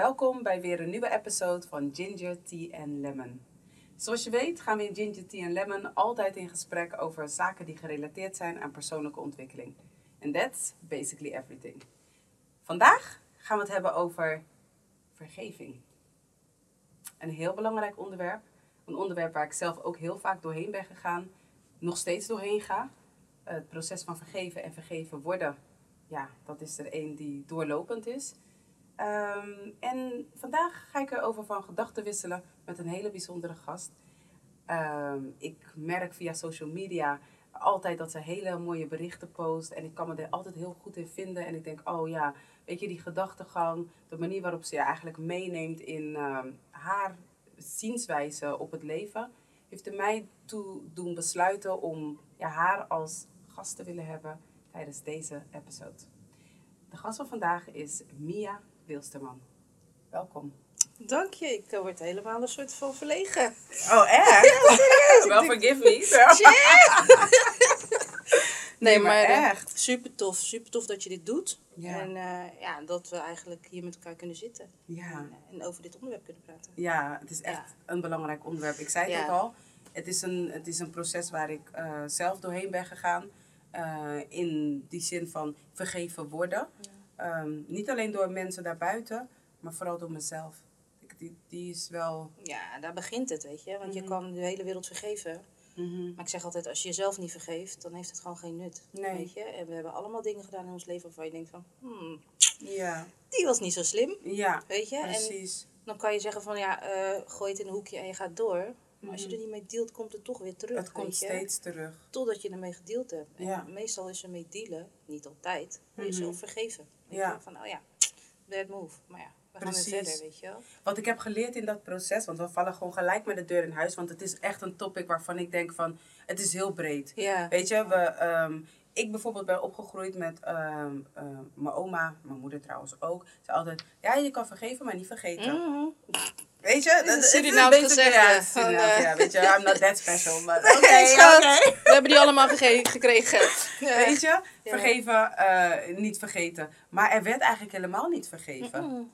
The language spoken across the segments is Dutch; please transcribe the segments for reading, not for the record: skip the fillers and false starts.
welkom bij weer een nieuwe episode van Ginger Tea and Lemon. Zoals je weet gaan we in Ginger Tea and Lemon altijd in gesprek over zaken die gerelateerd zijn aan persoonlijke ontwikkeling. And that's basically everything. Vandaag gaan we het hebben over vergeving. Een heel belangrijk onderwerp. Een onderwerp waar ik zelf ook heel vaak doorheen ben gegaan. Nog steeds doorheen ga. Het proces van vergeven en vergeven worden. Ja, dat is er één die doorlopend is. En vandaag ga ik erover van gedachten wisselen met een hele bijzondere gast. Ik merk via social media altijd dat ze hele mooie berichten post. En ik kan me er altijd heel goed in vinden. En ik denk, oh ja, weet je, die gedachtegang. De manier waarop ze je eigenlijk meeneemt in haar zienswijze op het leven. Heeft er mij toe doen besluiten om haar als gast te willen hebben tijdens deze episode. De gast van vandaag is Mia Beste man. Welkom. Dank je. Ik word helemaal een soort van verlegen. Oh, echt? Wel, forgive me. Nee, maar echt. Super tof dat je dit doet. Ja. En dat we eigenlijk hier met elkaar kunnen zitten. Ja. En over dit onderwerp kunnen praten. Ja, het is echt een belangrijk onderwerp. Ik zei het ook al. Het is een proces waar ik zelf doorheen ben gegaan. In die zin van vergeven worden. Ja. Niet alleen door mensen daarbuiten, maar vooral door mezelf. Die is wel... Ja, daar begint het, weet je. Want je kan de hele wereld vergeven. Mm-hmm. Maar ik zeg altijd, als je jezelf niet vergeeft, dan heeft het gewoon geen nut. Nee. Weet je? En we hebben allemaal dingen gedaan in ons leven waarvan je denkt van... Ja. Die was niet zo slim. Ja, weet je? Precies. En dan kan je zeggen van, gooi het in een hoekje en je gaat door. Maar als je er niet mee dealt, komt het toch weer terug. Het komt steeds terug. Totdat je ermee gedeeld hebt. Ja. En meestal is ermee dealen, niet altijd, maar jezelf vergeven. Ja. Van, bad move. Maar ja, we gaan weer verder, weet je wel. Wat ik heb geleerd in dat proces, want we vallen gewoon gelijk met de deur in huis. Want het is echt een topic waarvan ik denk van, het is heel breed. Ja. Weet je, ik bijvoorbeeld ben opgegroeid met mijn oma, mijn moeder trouwens ook. Ze altijd, je kan vergeven, maar niet vergeten. Mm-hmm. Weet je, dat is een beetje weet je, I'm not that special. Maar oké. We hebben die allemaal gekregen. Ja. Weet je, vergeven, niet vergeten. Maar er werd eigenlijk helemaal niet vergeven. Mm-hmm.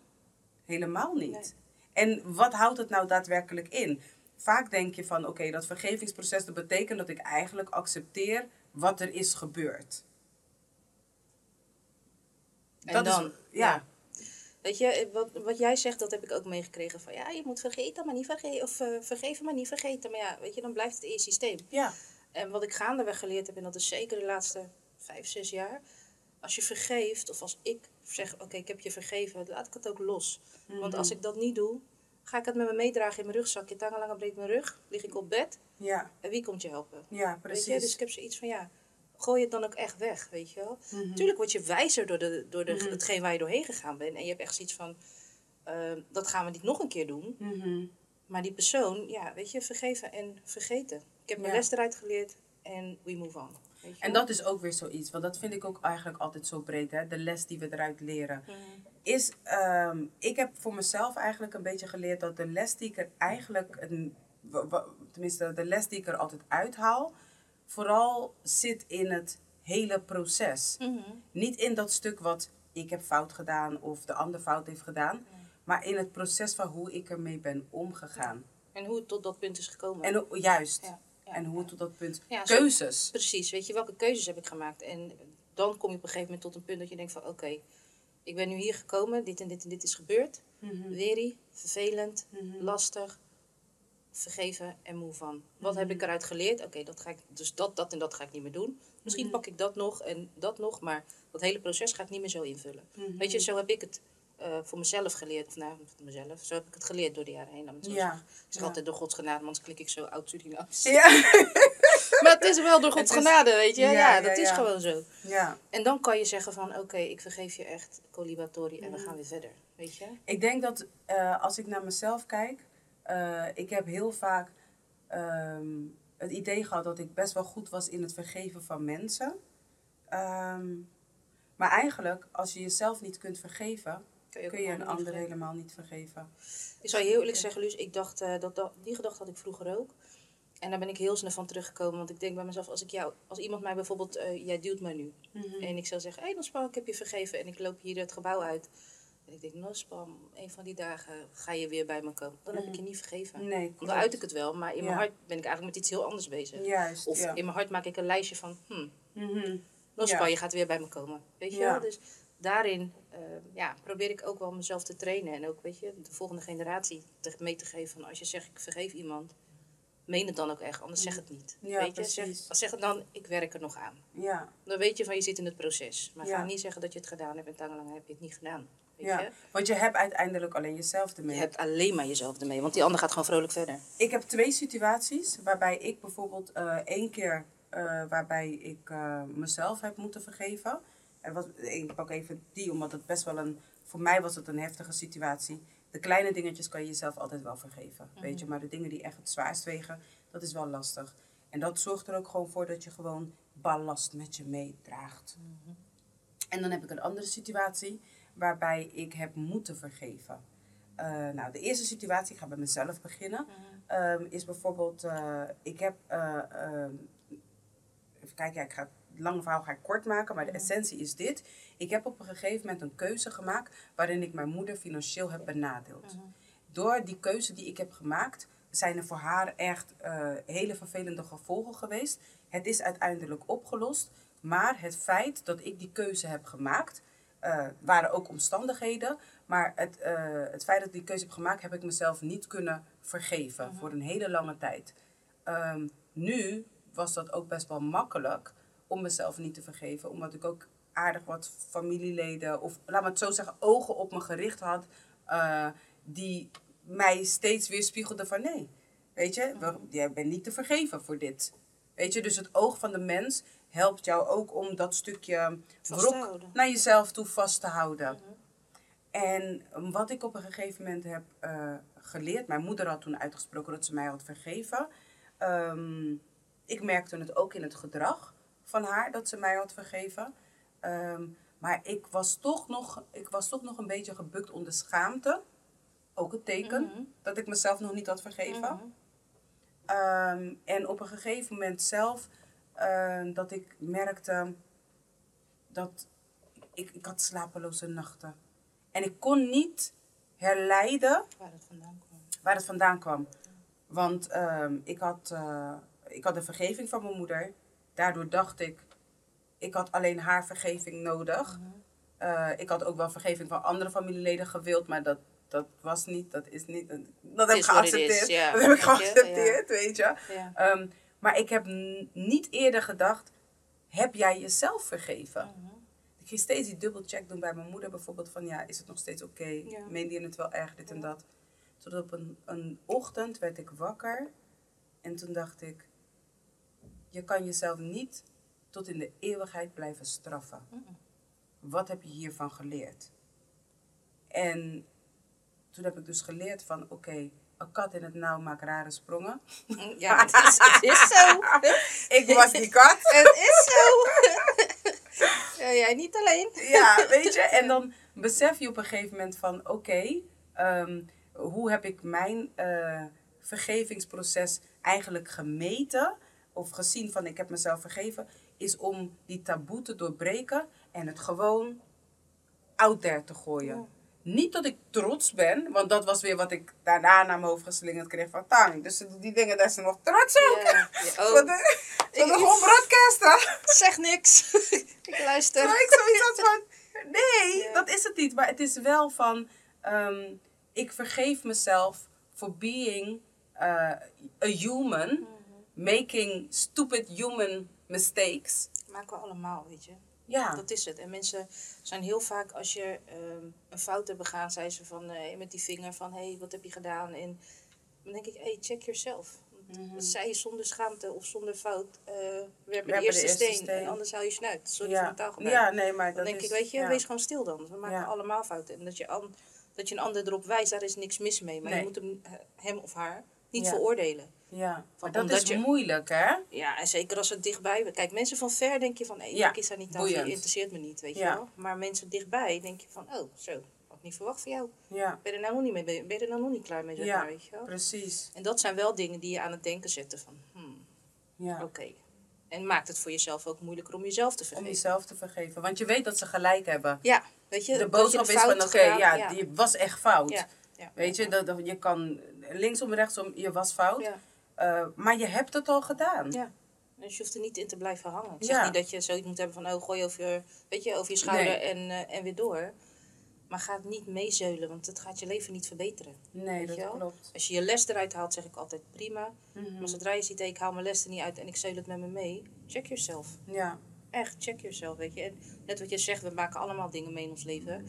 Helemaal niet. Nee. En wat houdt het nou daadwerkelijk in? Vaak denk je van, oké, dat vergevingsproces, dat betekent dat ik eigenlijk accepteer wat er is gebeurd. En dat dan? Is, ja. Weet je, wat jij zegt, dat heb ik ook meegekregen. Van je moet vergeten, maar niet vergeten. Of vergeven, maar niet vergeten. Maar weet je, dan blijft het in je systeem. Ja. En wat ik gaandeweg geleerd heb, en dat is zeker de laatste 5-6 jaar. Als je vergeeft, of als ik zeg, oké, ik heb je vergeven, laat ik het ook los. Mm-hmm. Want als ik dat niet doe, ga ik het met me meedragen in mijn rugzakje. Tangenlang breekt mijn rug, lig ik op bed. Ja. En wie komt je helpen? Ja, precies. Weet je, dus ik heb zoiets van, gooi het dan ook echt weg, weet je wel. Mm-hmm. Tuurlijk word je wijzer door hetgeen waar je doorheen gegaan bent. En je hebt echt zoiets van, dat gaan we niet nog een keer doen. Mm-hmm. Maar die persoon, weet je, vergeven en vergeten. Ik heb mijn les eruit geleerd en we move on. En dat is ook weer zoiets, want dat vind ik ook eigenlijk altijd zo breed, hè? De les die we eruit leren. Mm-hmm. Is, ik heb voor mezelf eigenlijk een beetje geleerd dat de les die ik er eigenlijk, tenminste de les die ik er altijd uithaal, vooral zit in het hele proces. Mm-hmm. Niet in dat stuk wat ik heb fout gedaan of de ander fout heeft gedaan, maar in het proces van hoe ik ermee ben omgegaan. En hoe het tot dat punt is gekomen. En, juist. Ja. En hoe tot dat punt? Ja, keuzes. Precies, weet je, welke keuzes heb ik gemaakt? En dan kom je op een gegeven moment tot een punt dat je denkt van... Oké, ik ben nu hier gekomen, dit en dit en dit is gebeurd. Mm-hmm. Weerie, vervelend, lastig, vergeven en move on. Wat heb ik eruit geleerd? Oké, dat ga ik, dus dat en dat ga ik niet meer doen. Misschien pak ik dat nog, maar dat hele proces ga ik niet meer zo invullen. Mm-hmm. Weet je, zo heb ik het voor mezelf geleerd. Of zo heb ik het geleerd door de jaren heen. Ik zeg altijd door Gods genade, want klik ik zo oud Surinaams. Ja. Maar het is wel door Gods genade, weet je. Ja, dat is gewoon zo. Ja. En dan kan je zeggen van, oké, ik vergeef je echt, colibatori, en we gaan weer verder. Weet je? Ik denk dat als ik naar mezelf kijk, ik heb heel vaak het idee gehad dat ik best wel goed was in het vergeven van mensen. Maar eigenlijk, als je jezelf niet kunt vergeven, kun je een ander helemaal niet vergeven. Ik zal je heel eerlijk zeggen, Luus, ik dacht, die gedachte had ik vroeger ook. En daar ben ik heel snel van teruggekomen. Want ik denk bij mezelf, als iemand mij bijvoorbeeld, jij duwt mij nu. Mm-hmm. En ik zou zeggen, hey, dan sprak ik, heb je vergeven. En ik loop hier het gebouw uit. En ik denk, nou Spam, een van die dagen ga je weer bij me komen. Dan heb ik je niet vergeven. Nee, dan uit ik het wel, maar in mijn hart ben ik eigenlijk met iets heel anders bezig. Juist, of in mijn hart maak ik een lijstje van, nou Spam, je gaat weer bij me komen. Weet je wel? Dus daarin probeer ik ook wel mezelf te trainen. En ook, weet je, de volgende generatie mee te geven van, als je zegt, ik vergeef iemand, meen het dan ook echt, anders zeg het niet. Ja, weet je? Zeg het dan, ik werk er nog aan. Ja. Dan weet je van, je zit in het proces. Maar ga niet zeggen dat je het gedaan hebt en lang heb je het niet gedaan. Weet je? Want je hebt uiteindelijk alleen jezelf ermee. Je hebt alleen maar jezelf ermee, want die ander gaat gewoon vrolijk verder. Ik heb 2 situaties waarbij ik bijvoorbeeld 1 keer waarbij ik mezelf heb moeten vergeven. Ik pak even die, omdat het best wel voor mij was het een heftige situatie. De kleine dingetjes kan je jezelf altijd wel vergeven, weet je. Maar de dingen die echt het zwaarst wegen, dat is wel lastig. En dat zorgt er ook gewoon voor dat je gewoon ballast met je meedraagt. En dan heb ik een andere situatie waarbij ik heb moeten vergeven. De eerste situatie, ik ga bij mezelf beginnen, is bijvoorbeeld, ik heb, even kijken, ik ga het lange verhaal kort maken, maar de essentie is dit. Ik heb op een gegeven moment een keuze gemaakt waarin ik mijn moeder financieel heb benadeeld. Door die keuze die ik heb gemaakt, zijn er voor haar echt hele vervelende gevolgen geweest. Het is uiteindelijk opgelost, maar het feit dat ik die keuze heb gemaakt, waren ook omstandigheden, maar het feit dat ik die keuze heb gemaakt, heb ik mezelf niet kunnen vergeven voor een hele lange tijd. Nu was dat ook best wel makkelijk om mezelf niet te vergeven, omdat ik ook aardig wat familieleden, of laat maar het zo zeggen, ogen op me gericht had, die mij steeds weer spiegelden van nee, weet je, jij bent niet te vergeven voor dit. Weet je, dus het oog van de mens helpt jou ook om dat stukje wrok naar jezelf toe vast te houden. En wat ik op een gegeven moment heb geleerd, mijn moeder had toen uitgesproken dat ze mij had vergeven. Ik merkte het ook in het gedrag van haar, dat ze mij had vergeven. Maar ik was toch nog een beetje gebukt onder schaamte. Ook het teken dat ik mezelf nog niet had vergeven. En op een gegeven moment zelf, dat ik merkte dat ik had slapeloze nachten. En ik kon niet herleiden waar het vandaan kwam. Want ik had de vergeving van mijn moeder. Daardoor dacht ik, ik had alleen haar vergeving nodig. Ik had ook wel vergeving van andere familieleden gewild, maar dat is niet. Dat heb ik geaccepteerd. Dat heb ik geaccepteerd, weet je. Ja. Maar ik heb niet eerder gedacht, heb jij jezelf vergeven? Ik ging steeds die dubbelcheck doen bij mijn moeder bijvoorbeeld. Van ja, is het nog steeds oké? Meende je het wel erg, dit en dat? Totdat op een ochtend werd ik wakker. En toen dacht ik, je kan jezelf niet tot in de eeuwigheid blijven straffen. Wat heb je hiervan geleerd? En toen heb ik dus geleerd van, oké, een kat in het nauw maakt rare sprongen. Ja, het is zo. Ik was die kat. Het is zo. Jij niet alleen. Ja, weet je. En dan besef je op een gegeven moment van, hoe heb ik mijn vergevingsproces eigenlijk gemeten of gezien van ik heb mezelf vergeven, is om die taboe te doorbreken en het gewoon out there te gooien. Niet dat ik trots ben, want dat was weer wat ik daarna naar mijn hoofd geslingerd kreeg van Tang. Dus die dingen, daar zijn nog trots op. Ik ben gewoon broadcaster. Zeg niks. Ik luister. Maar ik zoiets had van, nee, dat is het niet. Maar het is wel van, ik vergeef mezelf voor being a human, making stupid human mistakes. Dat maken we allemaal, weet je. Ja. Dat is het. En mensen zijn heel vaak, als je een fout hebt begaan, zijn ze van met die vinger van, hé, wat heb je gedaan? En dan denk ik, check yourself. Zij is zonder schaamte of zonder fout, werpen de eerste steen. En anders haal je snuit. Sorry voor mijn taalgebruik. Ja, nee, maar dan denk ik, weet je, wees gewoon stil dan. We maken allemaal fouten. En dat je een ander erop wijst, daar is niks mis mee. Maar je moet hem of haar niet veroordelen. Ja, maar dat is moeilijk, hè? Ja, en zeker als het dichtbij... Kijk, mensen van ver denk je van... Ik is daar niet aan, interesseert me niet, weet je wel. Maar mensen dichtbij denk je van... Oh, zo, had ik niet verwacht van jou. Ja. Ben je er nou nog niet mee? Ben je er nou nog niet klaar mee? Zeg maar, weet je wel? Precies. En dat zijn wel dingen die je aan het denken zetten van... Oké, En maakt het voor jezelf ook moeilijker om jezelf te vergeven. Om jezelf te vergeven. Want je weet dat ze gelijk hebben. Ja, weet je. De boodschap is van, oké, ja, je was echt fout. Ja. Ja. Weet je, dat je kan linksom, rechtsom, je was fout. Ja. Maar je hebt het al gedaan. Ja. Dus je hoeft er niet in te blijven hangen. Ik zeg niet dat je zoiets moet hebben van, oh, gooi over je schouder en weer door. Maar ga het niet meezeulen, want het gaat je leven niet verbeteren. Nee, dat klopt. Als je je les eruit haalt, zeg ik altijd prima. Mm-hmm. Maar zodra je ziet, ik haal mijn les er niet uit en ik zeul het met me mee. Check yourself. Ja. Echt, check yourself, weet je. En net wat je zegt, we maken allemaal dingen mee in ons leven.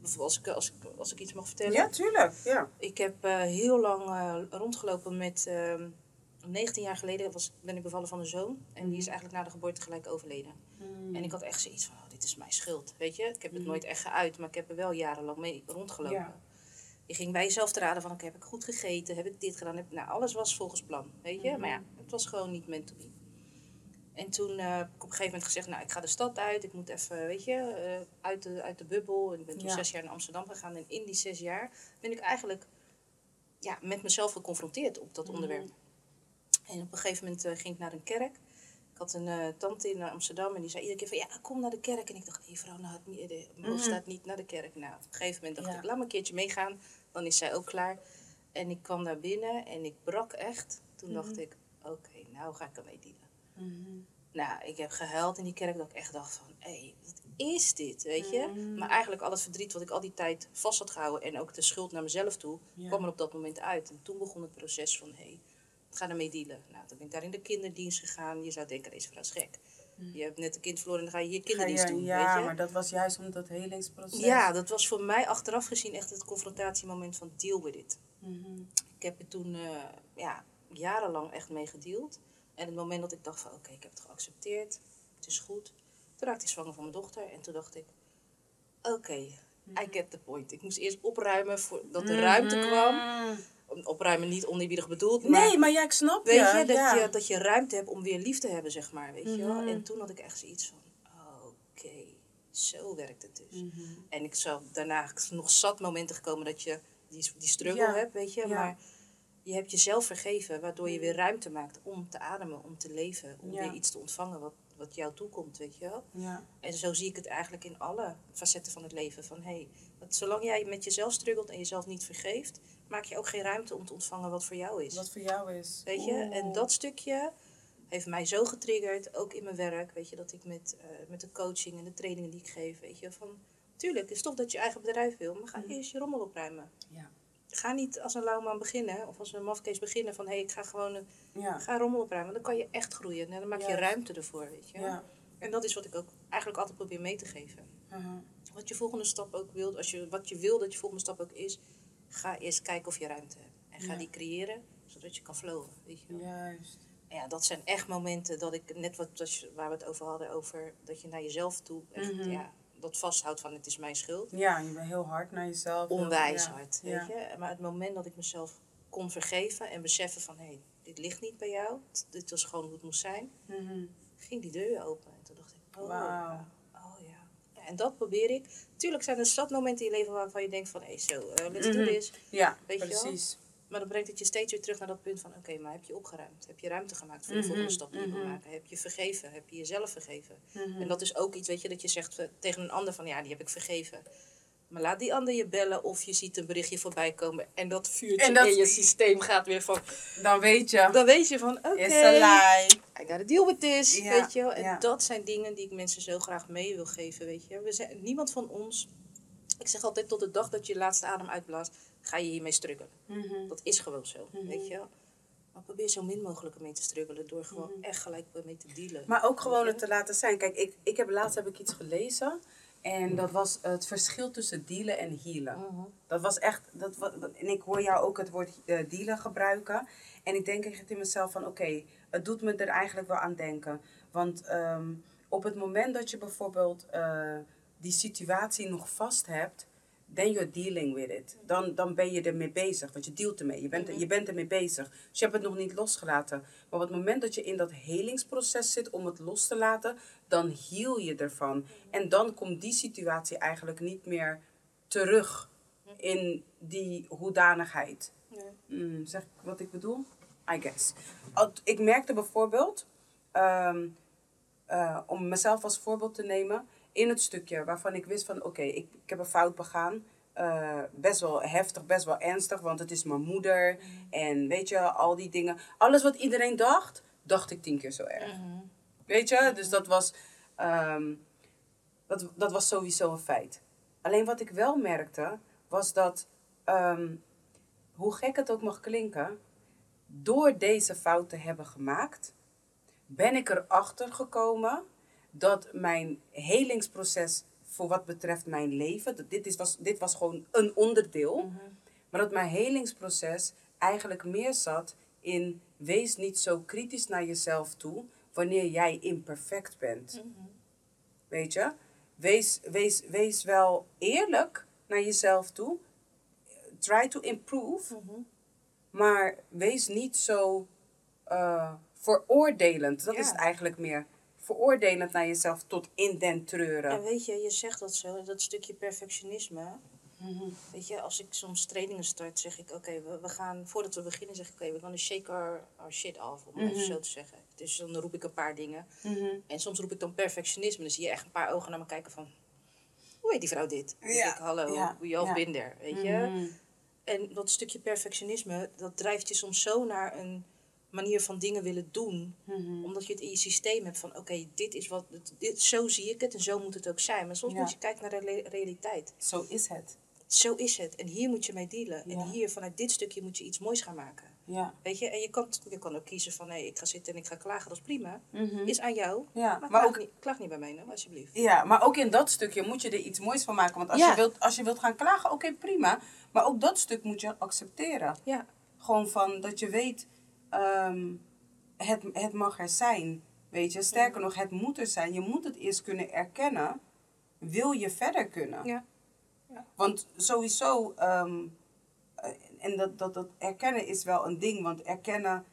Bijvoorbeeld als ik iets mag vertellen. Ja, tuurlijk. Ja. Ik heb heel lang rondgelopen met... 19 jaar geleden ben ik bevallen van een zoon. En die is eigenlijk na de geboorte gelijk overleden. Mm. En ik had echt zoiets van, oh, dit is mijn schuld. Weet je, ik heb het nooit echt geuit, maar ik heb er wel jarenlang mee rondgelopen. Ja. Je ging bij jezelf te raden van, heb ik goed gegeten? Heb ik dit gedaan? Alles was volgens plan, weet je. Mm. Maar ja, het was gewoon niet meant to be. En toen heb ik op een gegeven moment gezegd, ik ga de stad uit. Ik moet even, weet je, uit de bubbel. En ik ben toen 6 jaar naar Amsterdam gegaan. En in die 6 jaar ben ik eigenlijk met mezelf geconfronteerd op dat onderwerp. En op een gegeven moment ging ik naar een kerk. Ik had een tante in Amsterdam en die zei iedere keer van, kom naar de kerk. En ik dacht, vrouw, mijn hoofd staat niet naar de kerk. Op een gegeven moment dacht ik, laat me een keertje meegaan. Dan is zij ook klaar. En ik kwam daar binnen en ik brak echt. Toen dacht ik, oké, nou ga ik ermee dealen. Mm-hmm. Ik heb gehuild in die kerk dat ik echt dacht van, wat is dit, weet je? Mm-hmm. Maar eigenlijk al het verdriet wat ik al die tijd vast had gehouden en ook de schuld naar mezelf toe, kwam er op dat moment uit. En toen begon het proces van, ga ermee dealen. Toen ben ik daar in de kinderdienst gegaan. Je zou denken, deze vrouw is gek. Je hebt net een kind verloren en dan ga je hier kinderdienst doen. Ja, weet je? Maar dat was juist om dat helingsproces. Ja, dat was voor mij achteraf gezien echt het confrontatiemoment van deal with it. Mm-hmm. Ik heb er toen jarenlang echt mee gedeeld. En het moment dat ik dacht van, oké, ik heb het geaccepteerd. Het is goed. Toen raakte ik zwanger van mijn dochter. En toen dacht ik, oké, I get the point. Ik moest eerst opruimen voordat de ruimte kwam. Opruimen niet oneerbiedig bedoeld. Nee, maar ik snap je. Weet je, dat je ruimte hebt om weer lief te hebben, zeg maar. Weet je wel? En toen had ik echt zoiets van, oké, zo werkt het dus. Mm-hmm. En ik zou daarna nog zat momenten gekomen dat je die struggle hebt, weet je. Ja. Maar je hebt jezelf vergeven, waardoor je weer ruimte maakt om te ademen, om te leven. Om weer iets te ontvangen wat jou toekomt, weet je wel. Ja. En zo zie ik het eigenlijk in alle facetten van het leven. Van, zolang jij met jezelf struggelt en jezelf niet vergeeft, maak je ook geen ruimte om te ontvangen wat voor jou is. Wat voor jou is. Weet je, en dat stukje heeft mij zo getriggerd, ook in mijn werk, weet je, dat ik met de coaching en de trainingen die ik geef, weet je, van, tuurlijk, het is tof dat je eigen bedrijf wil, maar ga eerst je rommel opruimen. Ja. Ga niet als een lauwman beginnen, of als een mafkees beginnen van, ik ga gewoon ga rommel opruimen. Dan kan je echt groeien en dan maak je ruimte ervoor, weet je. Ja. En dat is wat ik ook eigenlijk altijd probeer mee te geven. Uh-huh. Wat je volgende stap ook wilt, wat je wil dat je volgende stap ook is, ga eerst kijken of je ruimte hebt. En ga die creëren, zodat je kan flowen. Weet je wel. Juist. Ja, dat zijn echt momenten dat ik, net waar we het over hadden, over dat je naar jezelf toe echt, dat vasthoudt van, het is mijn schuld. Ja, je bent heel hard naar jezelf. Onwijs hard, weet je. Maar het moment dat ik mezelf kon vergeven en beseffen van, dit ligt niet bij jou. Dit was gewoon hoe het moest zijn. Mm-hmm. Ging die deur weer open. En toen dacht ik, wauw. En dat probeer ik. Tuurlijk zijn er zat momenten in je leven waarvan je denkt van, let's do this. Ja, weet precies. Je, maar dan brengt het je steeds weer terug naar dat punt van, maar heb je opgeruimd? Heb je ruimte gemaakt voor de volgende stap die je wil maken? Heb je vergeven? Heb je jezelf vergeven? En dat is ook iets, weet je, dat je zegt tegen een ander van, die heb ik vergeven. Maar laat die ander je bellen of je ziet een berichtje voorbij komen. En dat vuurtje in je systeem gaat weer van... Dan weet je van, oké, I gotta deal with this, weet je. En dat zijn dingen die ik mensen zo graag mee wil geven, weet je. Niemand van ons... Ik zeg altijd, tot de dag dat je laatste adem uitblaast, ga je hiermee struggelen. Mm-hmm. Dat is gewoon zo, weet je. Maar probeer zo min mogelijk ermee te struggelen door gewoon echt gelijk mee te dealen. Maar ook gewoon het te laten zijn. Kijk, ik heb laatst iets gelezen... En dat was het verschil tussen dealen en healen. Uh-huh. Dat was echt... En ik hoor jou ook het woord dealen gebruiken. En ik denk echt in mezelf van... Oké, het doet me er eigenlijk wel aan denken. Want op het moment dat je bijvoorbeeld... die situatie nog vast hebt... Then you're dealing with it. Dan ben je ermee bezig. Want je dealt ermee. Je bent ermee bezig. Dus je hebt het nog niet losgelaten. Maar op het moment dat je in dat helingsproces zit om het los te laten, dan heal je ervan. En dan komt die situatie eigenlijk niet meer terug in die hoedanigheid. Zeg ik wat ik bedoel? I guess. Ik merkte bijvoorbeeld om mezelf als voorbeeld te nemen in het stukje waarvan ik wist van oké, ik heb een fout begaan. Best wel heftig, best wel ernstig, want het is mijn moeder en weet je, al die dingen. Alles wat iedereen dacht, dacht ik 10 keer zo erg. Mm-hmm. Weet je, dus dat was sowieso een feit. Alleen wat ik wel merkte, was dat, hoe gek het ook mag klinken, door deze fout te hebben gemaakt, ben ik erachter gekomen dat mijn helingsproces voor wat betreft mijn leven, dat dit was gewoon een onderdeel, mm-hmm. maar dat mijn helingsproces eigenlijk meer zat in, wees niet zo kritisch naar jezelf toe wanneer jij imperfect bent. Mm-hmm. Weet je? Wees wel eerlijk naar jezelf toe. Try to improve. Mm-hmm. Maar wees niet zo veroordelend. Dat is het eigenlijk meer. Veroordelend naar jezelf tot in den treuren. En weet je, je zegt dat zo. Dat stukje perfectionisme. Mm-hmm. Weet je, als ik soms trainingen start, zeg ik, we gaan, voordat we beginnen, zeg ik, we gaan shake our shit af, om mm-hmm. even zo te zeggen. Dus dan roep ik een paar dingen. Mm-hmm. En soms roep ik dan perfectionisme. Dan zie je echt een paar ogen naar me kijken van, hoe heet die vrouw dit? Dan denk ik, hallo, we all been there, weet je. Mm-hmm. En dat stukje perfectionisme, dat drijft je soms zo naar een manier van dingen willen doen. Mm-hmm. Omdat je het in je systeem hebt van, dit is wat, dit, zo zie ik het en zo moet het ook zijn. Maar soms moet je kijken naar de realiteit. Zo is het. Zo is het. En hier moet je mee dealen. Ja. En hier, vanuit dit stukje, moet je iets moois gaan maken. Ja. Weet je? En je kan ook kiezen van, ik ga zitten en ik ga klagen, dat is prima. Mm-hmm. Is aan jou. Ja. Maar ook klaag niet bij mij, nou, alsjeblieft. Ja, maar ook in dat stukje moet je er iets moois van maken. Want als je wilt gaan klagen, prima. Maar ook dat stuk moet je accepteren. Ja. Gewoon van, dat je weet, het mag er zijn. Weet je? Sterker nog, het moet er zijn. Je moet het eerst kunnen erkennen. Wil je verder kunnen. Ja. Ja. Want sowieso, en dat erkennen is wel een ding. Want erkennen,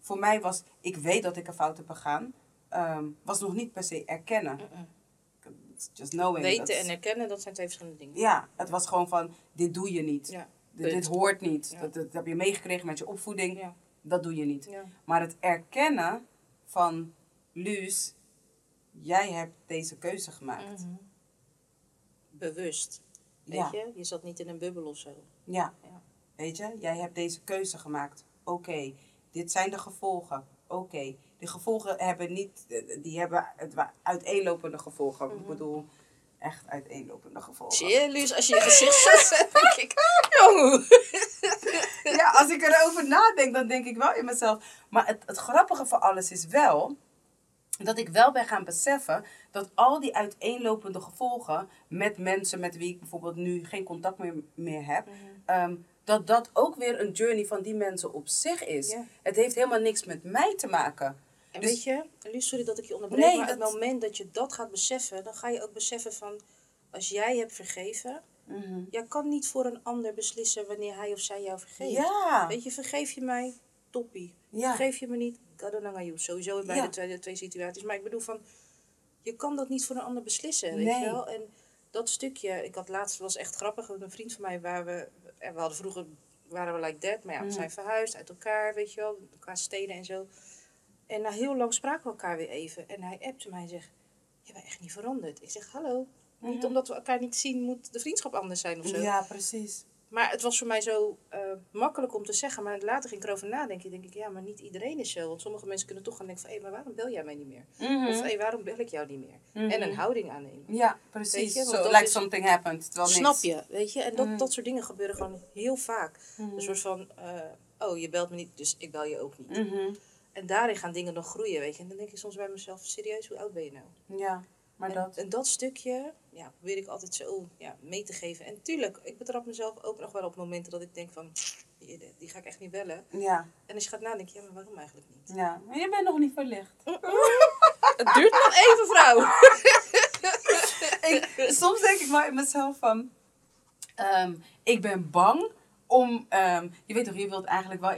voor mij was, ik weet dat ik een fout heb begaan, was nog niet per se erkennen. Just knowing. Weten en erkennen, dat zijn twee verschillende dingen. Ja, het was gewoon van, dit doe je niet. Ja. Dit hoort niet. Ja. Dat heb je meegekregen met je opvoeding. Ja. Dat doe je niet. Ja. Maar het erkennen van, Luus, jij hebt deze keuze gemaakt. Mm-hmm. Bewust, weet je? Je zat niet in een bubbel of zo. Ja, weet je? Jij hebt deze keuze gemaakt. Oké, dit zijn de gevolgen. Oké, de gevolgen hebben het uiteenlopende gevolgen. Mm-hmm. Ik bedoel, echt uiteenlopende gevolgen. Zie je, Luus, als je je gezicht zet, denk ik, ja, als ik erover nadenk, dan denk ik wel in mezelf. Maar het grappige van alles is wel, dat ik wel ben gaan beseffen dat al die uiteenlopende gevolgen met mensen met wie ik bijvoorbeeld nu geen contact meer heb, mm-hmm. Dat ook weer een journey van die mensen op zich is. Yeah. Het heeft helemaal niks met mij te maken. En dus, weet je, Luus, sorry dat ik je onderbreek, maar op het moment dat je dat gaat beseffen, dan ga je ook beseffen van, als jij hebt vergeven, mm-hmm. jij kan niet voor een ander beslissen wanneer hij of zij jou vergeeft. Ja. Weet je, vergeef je mij? Toppie. Ja. Vergeef je me niet? Sowieso bij de twee situaties. Maar ik bedoel van, je kan dat niet voor een ander beslissen, weet je wel. En dat stukje, ik had laatst, was echt grappig, met een vriend van mij, we hadden vroeger, waren we like that, maar we zijn verhuisd, uit elkaar, weet je wel, qua steden en zo. En na heel lang spraken we elkaar weer even. En hij appte mij en zegt, je bent echt niet veranderd. Ik zeg, hallo, mm-hmm. niet omdat we elkaar niet zien, moet de vriendschap anders zijn of zo. Ja, precies. Maar het was voor mij zo makkelijk om te zeggen. Maar later ging ik erover nadenken. Denk ik, ja, maar niet iedereen is zo. Want sommige mensen kunnen toch gaan denken van, maar waarom bel jij mij niet meer? Mm-hmm. Of, waarom bel ik jou niet meer? Mm-hmm. En een houding aannemen. Ja, precies. So, like is, something happened. Snap je, weet je? En dat soort dingen gebeuren gewoon heel vaak. Mm-hmm. Een soort van, je belt me niet, dus ik bel je ook niet. Mm-hmm. En daarin gaan dingen nog groeien, weet je? En dan denk ik soms bij mezelf, serieus, hoe oud ben je nou? Ja. En dat stukje probeer ik altijd zo mee te geven. En tuurlijk, ik betrap mezelf ook nog wel op momenten dat ik denk van, die ga ik echt niet bellen. Ja. En als je gaat nadenken, maar waarom eigenlijk niet? Ja, maar je bent nog niet verlicht. Het duurt nog even, vrouw. Soms denk ik maar in mezelf van, ik ben bang om, je weet toch, je wilt eigenlijk wel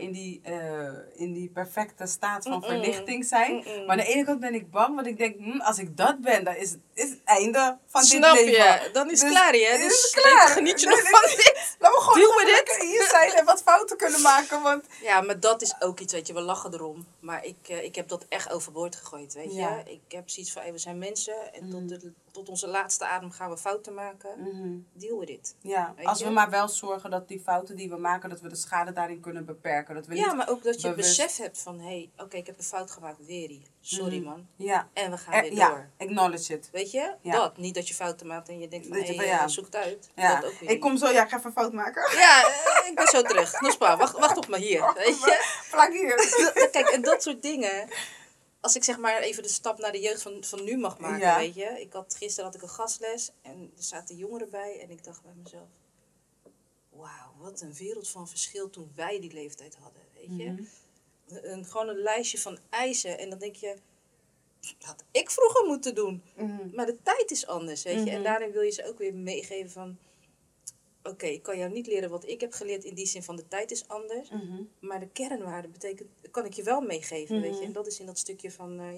in die perfecte staat van verlichting zijn. Mm-mm. Maar aan de ene kant ben ik bang, want ik denk, als ik dat ben, dan is het einde van dit leven. Snap je? Dan is het klaar, hè? Dus geniet je nog van dit. Laat me gewoon. Deel me dit. Hier zijn en wat fouten kunnen maken. Want... Ja, maar dat is ook iets, weet je, we lachen erom. Maar ik heb dat echt overboord gegooid, weet je. Ja. Ik heb zoiets van, we zijn mensen en tot onze laatste adem gaan we fouten maken. Mm. Deal with it. Ja, als we maar wel zorgen dat die fouten die we maken, dat we de schade daarin kunnen beperken. Dat we niet maar ook dat je besef hebt van, oké, ik heb een fout gemaakt, weerie. Sorry man. Ja. En we gaan weer door. Ja, acknowledge it. Weet je? Ja. Dat. Niet dat je fouten maakt en je denkt van, zoek het uit. Ja. Dat ook weer. Ik kom zo, ik ga even fout maken. Ja, ik ben zo terug. Nospa, wacht op me hier. Weet je? Plak hier. Kijk, en dat soort dingen. Als ik zeg maar even de stap naar de jeugd van nu mag maken, weet je. Gisteren had ik een gastles en er zaten jongeren bij. En ik dacht bij mezelf, wauw, wat een wereld van verschil toen wij die leeftijd hadden, weet je. Mm-hmm. Gewoon een lijstje van eisen. En dan denk je, dat had ik vroeger moeten doen. Mm-hmm. Maar de tijd is anders, weet je. Mm-hmm. En daarin wil je ze ook weer meegeven van... Oké, ik kan jou niet leren wat ik heb geleerd in die zin van de tijd is anders. Mm-hmm. Maar de kernwaarde betekent, kan ik je wel meegeven, weet je. En dat is in dat stukje van,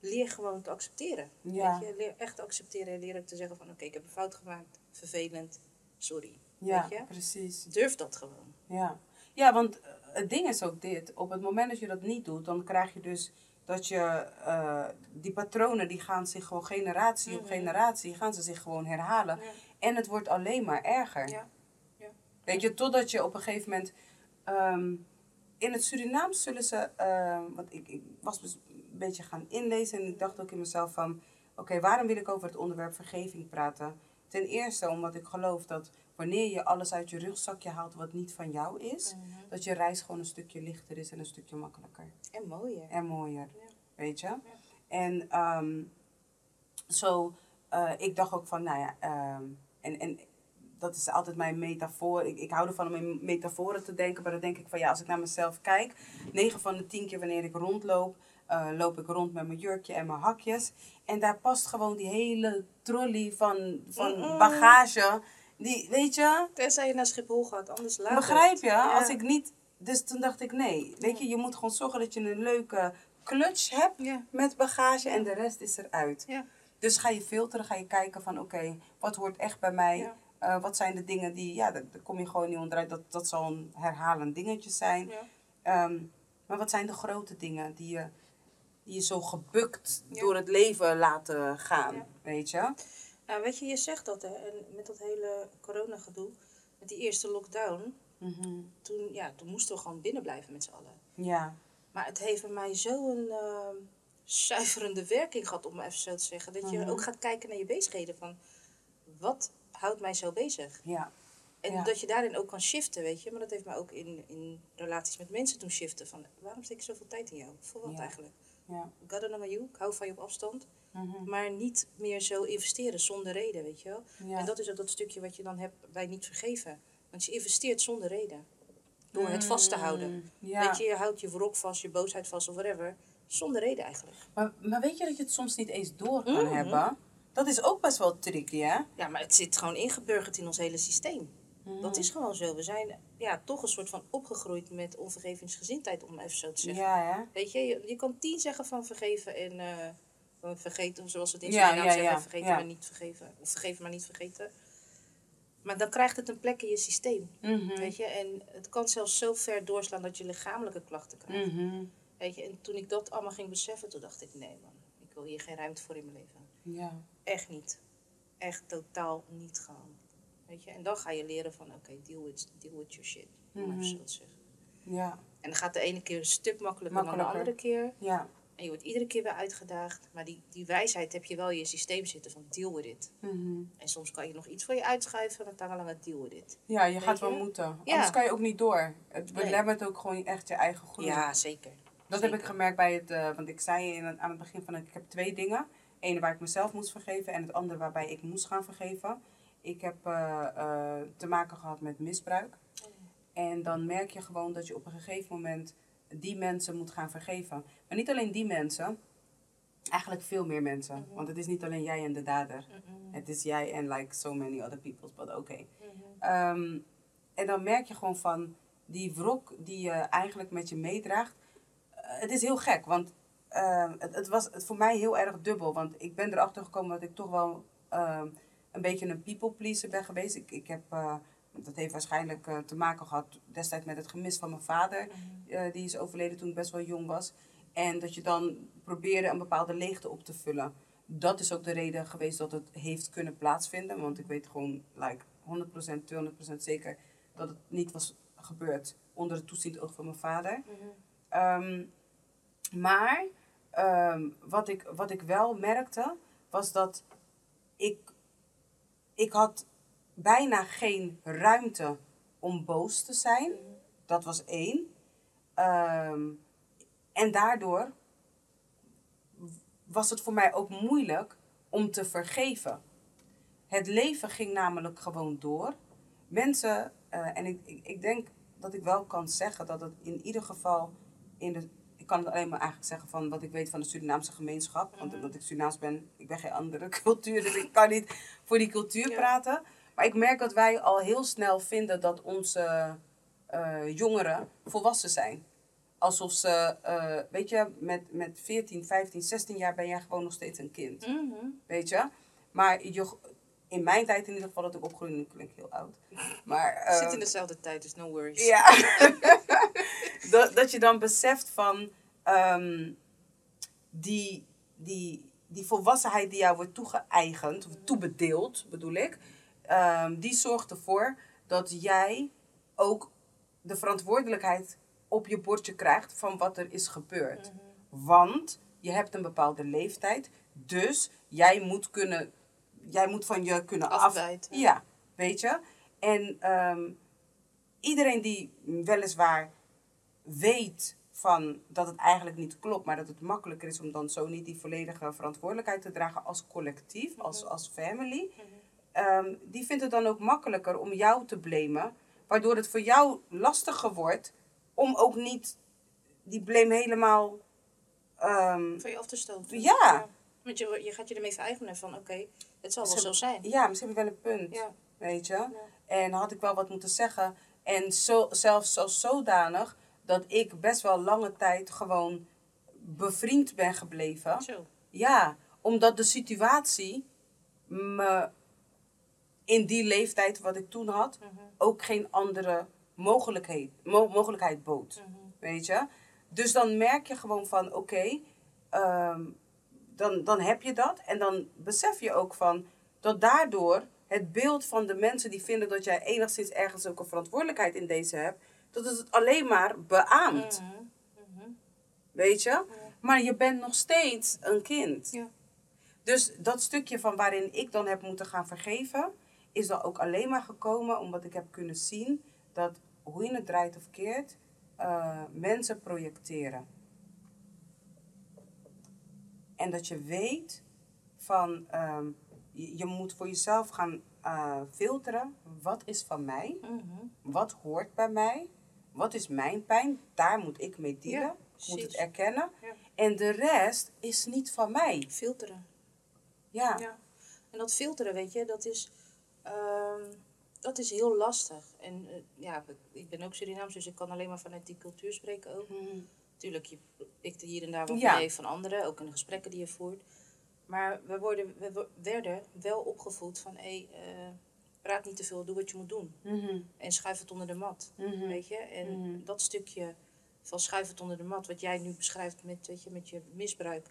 leer gewoon te accepteren. Ja. Weet je? Leer echt te accepteren en leer ook te zeggen van, oké, ik heb een fout gemaakt. Vervelend, sorry. Ja, weet je? Precies. Durf dat gewoon. Ja. Ja, want het ding is ook dit. Op het moment dat je dat niet doet, dan krijg je dus dat je die patronen, die gaan zich gewoon generatie op generatie, gaan ze zich gewoon herhalen. Ja. En het wordt alleen maar erger. Ja. Ja. Weet je, totdat je op een gegeven moment... in het Surinaams zullen ze... want ik was dus een beetje gaan inlezen en ik dacht ook in mezelf van... Oké, waarom wil ik over het onderwerp vergeving praten? Ten eerste omdat ik geloof dat wanneer je alles uit je rugzakje haalt wat niet van jou is... Mm-hmm. dat je reis gewoon een stukje lichter is en een stukje makkelijker. En mooier. Ja. Weet je? Ja. En ik dacht ook van, en dat is altijd mijn metafoor. Ik hou ervan om in metaforen te denken. Maar dan denk ik van, als ik naar mezelf kijk... 9 van de 10 keer wanneer ik rondloop... loop ik rond met mijn jurkje en mijn hakjes. En daar past gewoon die hele trolley van bagage. Die, weet je... Tenzij je naar Schiphol gaat, anders laat. Begrijp je? Ja. Als ik niet... Dus toen dacht ik, nee. Weet je, je moet gewoon zorgen dat je een leuke clutch hebt met bagage. En de rest is eruit. Ja. Dus ga je filteren, ga je kijken van oké, wat hoort echt bij mij? Ja. Wat zijn de dingen die, daar kom je gewoon niet onderuit. Dat zal een herhalend dingetje zijn. Ja. Maar wat zijn de grote dingen die je zo gebukt door het leven laten gaan? Ja. Weet je? Nou, weet je zegt dat hè. En met dat hele corona gedoe, met die eerste lockdown. Mm-hmm. Toen moesten we gewoon binnen blijven met z'n allen. Ja. Maar het heeft bij mij zo'n... zuiverende werking gehad, om even zo te zeggen. Dat je ook gaat kijken naar je bezigheden. Van, wat houdt mij zo bezig? Ja. En dat je daarin ook kan shiften, weet je. Maar dat heeft mij ook in relaties met mensen toen shiften. Van, waarom steek ik zoveel tijd in jou? Voor wat eigenlijk? Ja. God don't know you. Ik hou van je op afstand. Mm-hmm. Maar niet meer zo investeren zonder reden, weet je wel. Ja. En dat is ook dat stukje wat je dan hebt bij niet vergeven. Want je investeert zonder reden. Door het vast te houden. Ja. Weet je, je houdt je wrok vast, je boosheid vast of whatever... Zonder reden eigenlijk. Maar weet je dat je het soms niet eens door kan hebben? Dat is ook best wel tricky, hè? Ja, maar het zit gewoon ingeburgerd in ons hele systeem. Mm. Dat is gewoon zo. We zijn toch een soort van opgegroeid met onvergevingsgezindheid, om even zo te zeggen. Ja, hè? Weet je, je kan 10 zeggen van vergeven en vergeten, zoals we het in Surinaam zeggen. Vergeten maar niet vergeven. Of vergeven maar niet vergeten. Maar dan krijgt het een plek in je systeem. Mm-hmm. Weet je, en het kan zelfs zo ver doorslaan dat je lichamelijke klachten krijgt. Mm-hmm. Weet je, en toen ik dat allemaal ging beseffen, toen dacht ik, nee man, ik wil hier geen ruimte voor in mijn leven. Ja. Echt niet. Echt totaal niet gewoon. Weet je, en dan ga je leren van, oké, deal with your shit. Mm-hmm. Om even zo te zeggen. Ja. En dan gaat de ene keer een stuk makkelijker dan de andere keer. Ja. En je wordt iedere keer weer uitgedaagd. Maar die wijsheid heb je wel in je systeem zitten van deal with it. Mm-hmm. En soms kan je nog iets voor je uitschuiven, maar dan het deal with it. Ja, je gaat wel moeten. Ja. Anders kan je ook niet door. Het belemmert ook gewoon echt je eigen groei. Ja, zeker. Dat heb ik gemerkt bij het... want ik zei aan het begin van... Ik heb 2 dingen. Eén waar ik mezelf moest vergeven. En het andere waarbij ik moest gaan vergeven. Ik heb te maken gehad met misbruik. En dan merk je gewoon dat je op een gegeven moment... die mensen moet gaan vergeven. Maar niet alleen die mensen. Eigenlijk veel meer mensen. Mm-hmm. Want het is niet alleen jij en de dader. Mm-hmm. Het is jij en like so many other people. But okay. Mm-hmm. En dan merk je gewoon van... die wrok die je eigenlijk met je meedraagt... Het is heel gek, want het was voor mij heel erg dubbel. Want ik ben erachter gekomen dat ik toch wel een beetje een people pleaser ben geweest. Ik heb Dat heeft waarschijnlijk te maken gehad destijds met het gemis van mijn vader. Die is overleden toen ik best wel jong was. En dat je dan probeerde een bepaalde leegte op te vullen. Dat is ook de reden geweest dat het heeft kunnen plaatsvinden. Want ik weet gewoon 100%, 200% zeker dat het niet was gebeurd onder het toeziend oog van mijn vader. Wat ik wel merkte was dat ik had bijna geen ruimte om boos te zijn. Dat was één. En daardoor was het voor mij ook moeilijk om te vergeven. Het leven ging namelijk gewoon door. Mensen, en ik denk dat ik wel kan zeggen dat het in ieder geval... ik kan het alleen maar eigenlijk zeggen van wat ik weet van de Surinaamse gemeenschap. Want omdat ik Surinaams ben, ik ben geen andere cultuur. Dus ik kan niet voor die cultuur praten. Maar ik merk dat wij al heel snel vinden dat onze jongeren volwassen zijn. Alsof ze, weet je, met 14, 15, 16 jaar ben jij gewoon nog steeds een kind. Weet je? Maar in mijn tijd in ieder geval dat ik opgroeide, nu klink ik heel oud. Maar, je zit in dezelfde tijd, dus no worries. Ja. Dat je dan beseft van die volwassenheid die jou wordt toegeëigend, of toebedeeld bedoel ik. Die zorgt ervoor dat jij ook de verantwoordelijkheid op je bordje krijgt van wat er is gebeurd. Want je hebt een bepaalde leeftijd, dus jij moet van je kunnen afwijten. Ja, weet je. En iedereen die weliswaar weet van dat het eigenlijk niet klopt, maar dat het makkelijker is om dan zo niet die volledige verantwoordelijkheid te dragen als collectief, als family. Die vindt het dan ook makkelijker om jou te blamen, waardoor het voor jou lastiger wordt om ook niet die blame helemaal... voor je af te stoten. Ja. Want je gaat je ermee vergelijken van, oké, het zal wel zo zijn. Ja, misschien heb ik wel een punt, weet je. Ja. En had ik wel wat moeten zeggen. En zelfs zodanig dat ik best wel lange tijd gewoon bevriend ben gebleven. Zo. Ja, omdat de situatie me... in die leeftijd wat ik toen had, ook geen andere mogelijkheid bood. Weet je? Dus dan merk je gewoon van, dan heb je dat. En dan besef je ook van, dat daardoor het beeld van de mensen die vinden dat jij enigszins ergens ook een verantwoordelijkheid in deze hebt, dat het alleen maar beaamt. Weet je? Maar je bent nog steeds een kind. Ja. Dus dat stukje van waarin ik dan heb moeten gaan vergeven, is dan ook alleen maar gekomen omdat ik heb kunnen zien dat, hoe je het draait of keert, mensen projecteren. En dat je weet van, je moet voor jezelf gaan filteren, wat is van mij, wat hoort bij mij, wat is mijn pijn, daar moet ik mee dealen, ik moet het erkennen. Ja. En de rest is niet van mij. Filteren. Ja. Ja. En dat filteren, weet je, dat is heel lastig. En ik ben ook Surinaams, dus ik kan alleen maar vanuit die cultuur spreken ook. Tuurlijk, je pikt hier en daar wat mee van anderen, ook in de gesprekken die je voert. Maar we werden wel opgevoed van, praat niet te veel, doe wat je moet doen. En schuif het onder de mat, weet je. En dat stukje van schuif het onder de mat, wat jij nu beschrijft met je misbruik,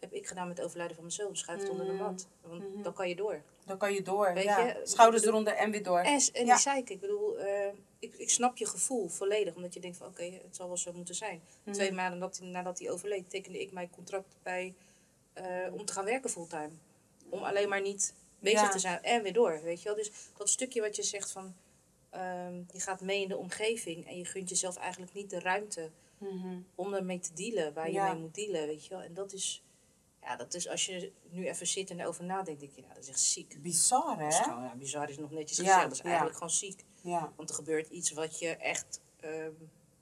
heb ik gedaan met het overlijden van mijn zoon. Schuif het onder de mat, want dan kan je door. Dan kan je door, weet je? Schouders eronder en weer door. En die zei ik bedoel, ik snap je gevoel volledig, omdat je denkt van het zal wel zo moeten zijn. 2 maanden nadat hij overleed, tekende ik mijn contract bij om te gaan werken fulltime. Om alleen maar niet bezig te zijn en weer door, weet je wel. Dus dat stukje wat je zegt van, je gaat mee in de omgeving en je gunt jezelf eigenlijk niet de ruimte om ermee te dealen, waar je mee moet dealen, weet je wel. En dat is als je nu even zit en erover nadenkt, denk je, dat is echt ziek. Bizar, hè? Bizar is nog netjes gezegd, dat is eigenlijk gewoon ziek. Ja. Want er gebeurt iets wat je echt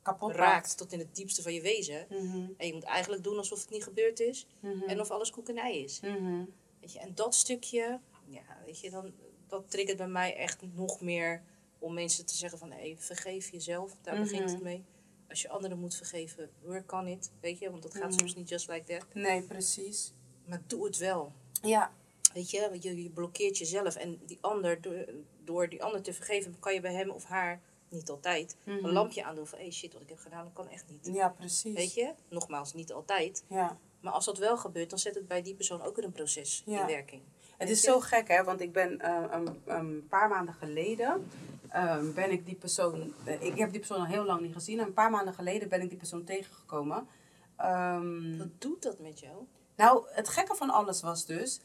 kapot raakt tot in het diepste van je wezen. En je moet eigenlijk doen alsof het niet gebeurd is en of alles koek en ei is. Weet je, en dat stukje, weet je, dat triggert bij mij echt nog meer... Om mensen te zeggen van, vergeef jezelf. Daar begint het mee. Als je anderen moet vergeven, work on it. Weet je, want dat gaat soms niet just like that. Nee, precies. Maar doe het wel. Ja. Weet je, je blokkeert jezelf. En die ander, door die ander te vergeven, kan je bij hem of haar, niet altijd, een lampje aandoen van, hey, shit, wat ik heb gedaan, dat kan echt niet. Ja, precies. Weet je, nogmaals, niet altijd. Ja. Maar als dat wel gebeurt, dan zet het bij die persoon ook weer een proces in werking. Het is zo gek, hè, want ik ben een paar maanden geleden, ben ik die persoon, ik heb die persoon al heel lang niet gezien. En een paar maanden geleden ben ik die persoon tegengekomen. Wat doet dat met jou? Nou, het gekke van alles was dus,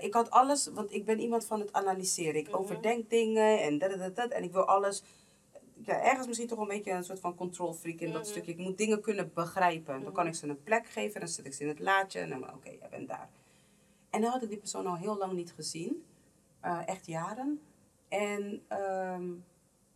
ik had alles, want ik ben iemand van het analyseren. Ik overdenk dingen en dat. En ik wil alles, ja, ergens misschien toch een beetje een soort van control freak in dat stukje. Ik moet dingen kunnen begrijpen. Dan kan ik ze een plek geven, dan zet ik ze in het laadje. En dan, oké, jij bent daar. En dan had ik die persoon al heel lang niet gezien. Echt jaren. En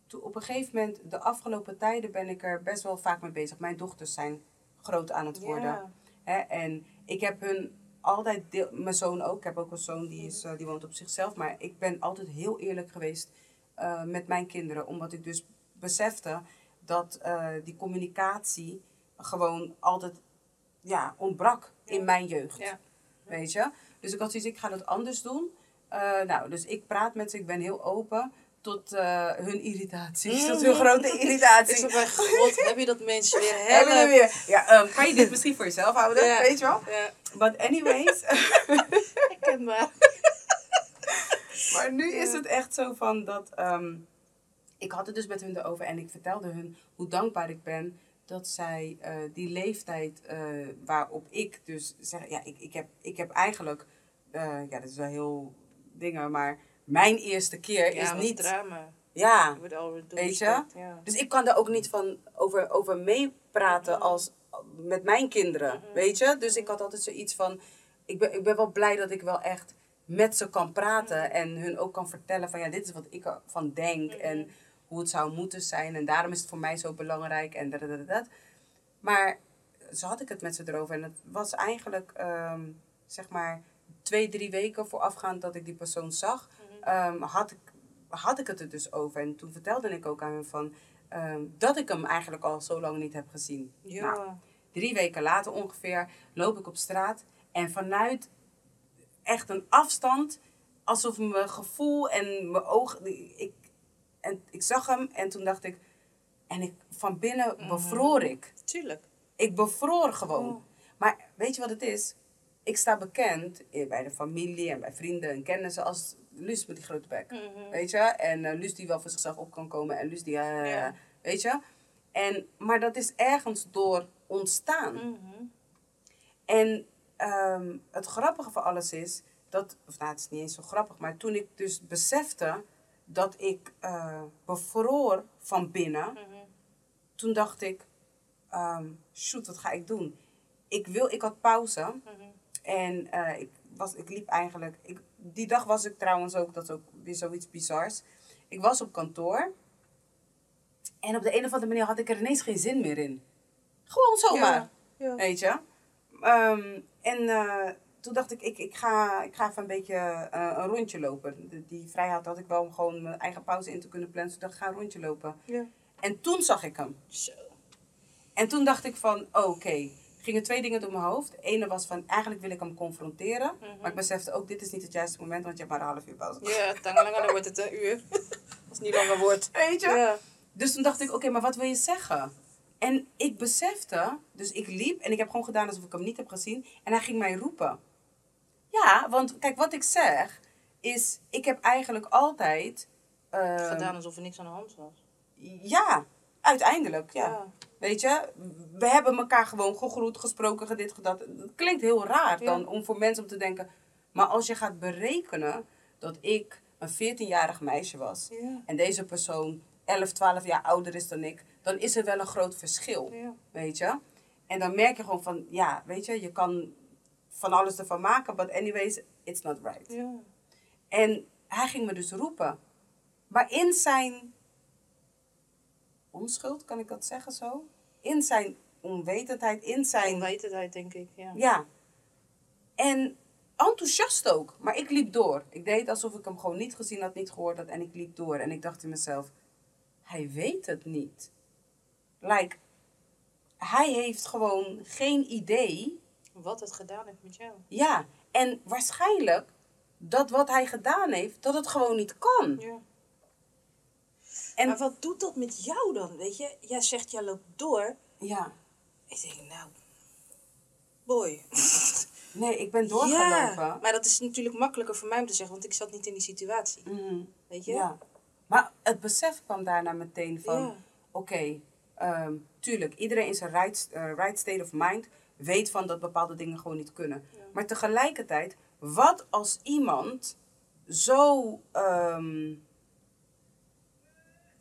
toen op een gegeven moment, de afgelopen tijden ben ik er best wel vaak mee bezig. Mijn dochters zijn groot aan het worden. Yeah. Hè? En ik heb hun altijd, mijn zoon ook. Ik heb ook een zoon die woont op zichzelf. Maar ik ben altijd heel eerlijk geweest met mijn kinderen. Omdat ik dus besefte dat die communicatie gewoon altijd ontbrak in mijn jeugd. Ja. Weet je? Dus ik had zoiets, ik ga dat anders doen. Dus ik praat met ze, ik ben heel open tot hun irritaties. Tot hun grote irritaties. Dus God, heb je dat mensen weer? Hebben we weer. Ja, kan je dit misschien voor jezelf houden? Ja. Weet je wel? Ja. But anyways. Ik ken me. Maar nu is het echt zo van dat... ik had het dus met hun erover en ik vertelde hun hoe dankbaar ik ben... dat zij die leeftijd waarop ik dus zeg... Ja, ik heb eigenlijk... dat is wel heel dingen, maar... Mijn eerste keer is niet... drama. Ja, weet je? Ja. Dus ik kan daar ook niet van over meepraten als met mijn kinderen, weet je? Dus ik had altijd zoiets van... Ik ben wel blij dat ik wel echt met ze kan praten... en hun ook kan vertellen van... Ja, dit is wat ik ervan denk en... hoe het zou moeten zijn. En daarom is het voor mij zo belangrijk. En dat. Maar zo had ik het met ze erover. En het was eigenlijk, 2-3 weken voorafgaand dat ik die persoon zag. Had ik het er dus over. En toen vertelde ik ook aan hem van... dat ik hem eigenlijk al zo lang niet heb gezien. Ja. Nou, 3 weken later ongeveer loop ik op straat. En vanuit echt een afstand... alsof mijn gevoel en mijn ogen... En ik zag hem en toen dacht ik... van binnen bevroor ik. Tuurlijk. Ik bevroor gewoon. Oh. Maar weet je wat het is? Ik sta bekend bij de familie en bij vrienden en kennissen... als Luus met die grote bek. Weet je? En Luus die wel voor zichzelf op kan komen. En Luus die... Weet je? Maar dat is ergens door ontstaan. En het grappige van alles is... het is niet eens zo grappig... maar toen ik dus besefte... dat ik bevroor van binnen. Toen dacht ik... shoot, wat ga ik doen? Ik had pauze. En ik liep eigenlijk... die dag was ik trouwens ook... dat is ook weer zoiets bizars. Ik was op kantoor. En op de een of andere manier had ik er ineens geen zin meer in. Gewoon zomaar. Ja. Weet je? Toen dacht ik ga even een beetje een rondje lopen. Die vrijheid had ik wel om gewoon mijn eigen pauze in te kunnen plannen. Dus ik dacht, ik ga een rondje lopen. Ja. En toen zag ik hem. Zo. En toen dacht ik van, oké. Gingen 2 dingen door mijn hoofd. De ene was van, eigenlijk wil ik hem confronteren. Maar ik besefte ook, dit is niet het juiste moment, want je hebt maar een half uur pauze. Ja, dan wordt het een uur. Als het niet langer wordt. Weet je? Ja. Dus toen dacht ik, oké, maar wat wil je zeggen? En ik besefte, dus ik liep en ik heb gewoon gedaan alsof ik hem niet heb gezien. En hij ging mij roepen. Ja, want kijk, wat ik zeg is... Ik heb eigenlijk altijd... gedaan alsof er niks aan de hand was. Ja, uiteindelijk, ja. Weet je, we hebben elkaar gewoon gegroet, gesproken, gedit, gedat. Dat klinkt heel raar dan om voor mensen om te denken... Maar als je gaat berekenen dat ik een 14-jarig meisje was... Ja. En deze persoon 11, 12 jaar ouder is dan ik... Dan is er wel een groot verschil, weet je. En dan merk je gewoon van, ja, weet je... Je kan... van alles ervan maken, but anyways, it's not right. Ja. En hij ging me dus roepen. Maar in zijn onschuld, kan ik dat zeggen zo? In zijn onwetendheid, in zijn... Onwetendheid, denk ik, ja. Ja. En enthousiast ook, maar ik liep door. Ik deed alsof ik hem gewoon niet gezien had, niet gehoord had en ik liep door. En ik dacht in mezelf, hij weet het niet. Like, hij heeft gewoon geen idee... Wat het gedaan heeft met jou. Ja, En waarschijnlijk dat wat hij gedaan heeft, dat het gewoon niet kan. Ja. En maar wat doet dat met jou dan, weet je? Jij zegt, jij loopt door. Ja. Ik denk, nou, boy. Nee, ik ben doorgelopen. Ja, maar dat is natuurlijk makkelijker voor mij om te zeggen, want ik zat niet in die situatie. Mm. Weet je? Ja. Maar het besef kwam daarna meteen van, ja. Oké, tuurlijk, iedereen in zijn right state of mind weet van dat bepaalde dingen gewoon niet kunnen. Ja. Maar tegelijkertijd, wat als iemand zo... van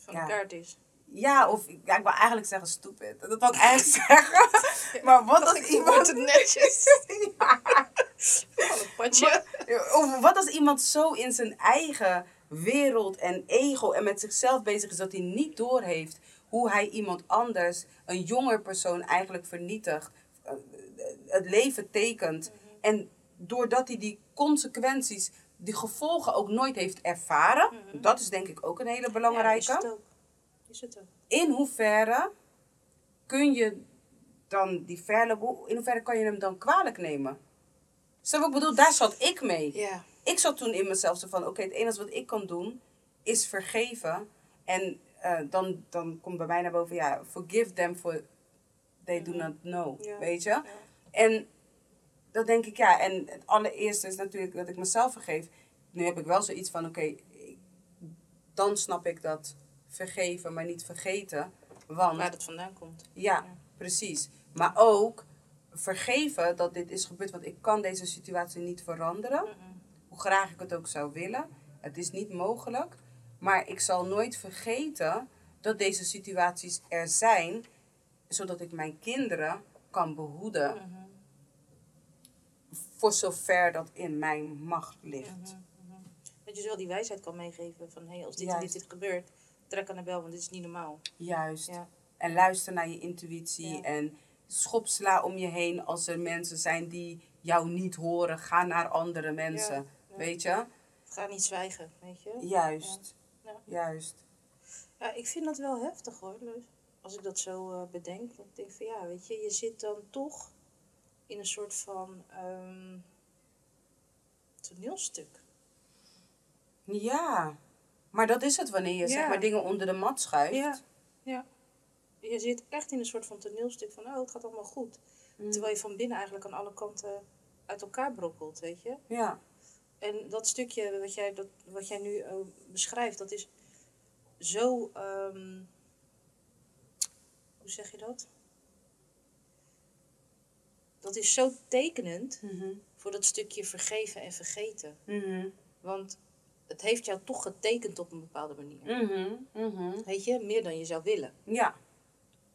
de kaart is. Ja, of ja, ik wil eigenlijk zeggen stupid. Dat wil ik eigenlijk zeggen. Maar wat als iemand... het netjes. Ja. Of wat als iemand zo in zijn eigen wereld en ego en met zichzelf bezig is dat hij niet doorheeft hoe hij iemand anders, een jonger persoon eigenlijk vernietigt, het leven tekent. Mm-hmm. En doordat hij die consequenties, die gevolgen ook nooit heeft ervaren, mm-hmm. Dat is denk ik ook een hele belangrijke. Ja, is het ook. In hoeverre kun je dan die verloop, in hoeverre kan je hem dan kwalijk nemen? Zo, ik bedoel, daar zat ik mee. Yeah. Ik zat toen in mezelf zo van, oké, het enige wat ik kan doen is vergeven. En dan komt bij mij naar boven, ja, forgive them for they mm-hmm. do not know, yeah. Weet je? Yeah. En dat denk ik, ja. En het allereerste is natuurlijk dat ik mezelf vergeef. Nu heb ik wel zoiets van, dan snap ik dat vergeven, maar niet vergeten. Want, waar dat vandaan komt. Ja, precies. Maar ook vergeven dat dit is gebeurd, want ik kan deze situatie niet veranderen. Mm-hmm. Hoe graag ik het ook zou willen. Het is niet mogelijk. Maar ik zal nooit vergeten dat deze situaties er zijn, zodat ik mijn kinderen kan behoeden. Mm-hmm. Voor zover dat in mijn macht ligt. Mm-hmm, mm-hmm. Dat je zo die wijsheid kan meegeven van, hey, als dit en dit gebeurt, trek aan de bel, want dit is niet normaal. Juist. Ja. En luister naar je intuïtie. Ja. En schopsla om je heen als er mensen zijn die jou niet horen. Ga naar andere mensen. Ja, ja. Weet je? Ga niet zwijgen, weet je? Juist. Ja. Ja. Juist. Ja, ik vind dat wel heftig hoor. Als ik dat zo bedenk. Dan denk ik van, ja, weet je, je zit dan toch in een soort van toneelstuk. Ja, maar dat is het wanneer je zeg maar dingen onder de mat schuift. Ja, ja. Je zit echt in een soort van toneelstuk van, oh, het gaat allemaal goed. Mm. Terwijl je van binnen eigenlijk aan alle kanten uit elkaar brokkelt, weet je? Ja. En dat stukje wat jij nu beschrijft, dat is zo, hoe zeg je dat? Dat is zo tekenend mm-hmm. voor dat stukje vergeven en vergeten. Mm-hmm. Want het heeft jou toch getekend op een bepaalde manier. Mm-hmm. Mm-hmm. Weet je, meer dan je zou willen. Ja.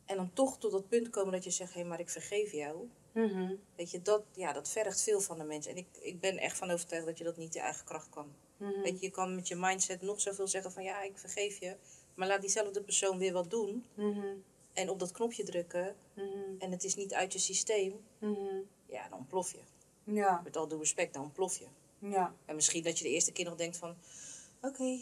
En dan toch tot dat punt komen dat je zegt, hé, maar ik vergeef jou. Mm-hmm. Weet je, dat vergt veel van de mens. En ik ben echt van overtuigd dat je dat niet in eigen kracht kan. Mm-hmm. Weet je, je kan met je mindset nog zoveel zeggen van, ja, ik vergeef je. Maar laat diezelfde persoon weer wat doen. Mm-hmm. En op dat knopje drukken. Mm-hmm. En het is niet uit je systeem. Mm-hmm. Ja, dan plof je. Ja. Met al due respect, dan plof je. Ja. En misschien dat je de eerste keer nog denkt van, oké,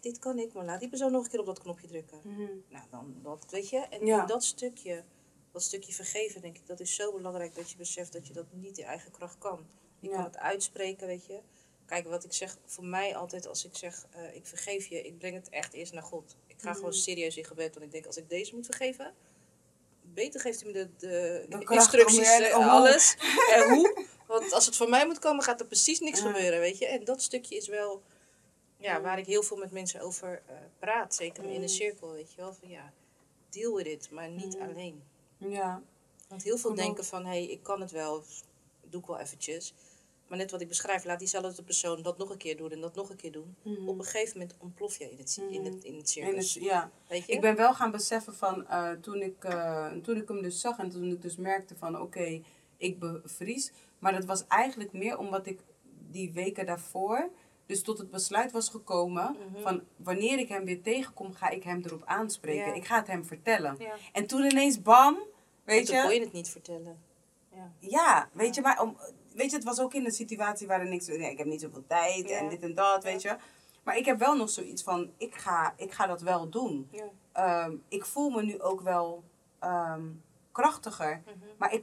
dit kan ik. Maar laat die persoon nog een keer op dat knopje drukken. Mm-hmm. Nou, dan dat, weet je. En in dat stukje vergeven, denk ik, dat is zo belangrijk dat je beseft dat je dat niet in eigen kracht kan. Je kan het uitspreken, weet je. Kijk, wat ik zeg, voor mij altijd als ik zeg, ik vergeef je, ik breng het echt eerst naar God. Ik ga gewoon serieus in gebed, want ik denk, als ik deze moet vergeven, beter geeft hij me de instructies en alles. En hoe? Want als het van mij moet komen, gaat er precies niks gebeuren, weet je. En dat stukje is wel, ja, waar ik heel veel met mensen over praat, zeker in een cirkel, weet je wel. Van ja, deal with it, maar niet alleen. Ja. Want heel veel denken van, hé, ik kan het wel, doe ik wel eventjes. Maar net wat ik beschrijf, laat diezelfde persoon dat nog een keer doen en dat nog een keer doen. Mm-hmm. Op een gegeven moment ontplof je in het circus. Ja. Weet je? Ik ben wel gaan beseffen van, toen ik hem dus zag en toen ik dus merkte van, oké, ik bevries. Maar dat was eigenlijk meer omdat ik die weken daarvoor dus tot het besluit was gekomen van, wanneer ik hem weer tegenkom, ga ik hem erop aanspreken. Ja. Ik ga het hem vertellen. Ja. En toen ineens bam, weet je. Toen kon je het niet vertellen. Ja, weet je, maar weet je, het was ook in een situatie waarin ik heb niet zoveel tijd en dit en dat, weet je. Maar ik heb wel nog zoiets van, ik ga dat wel doen. Ja. Ik voel me nu ook wel krachtiger. Mm-hmm. Maar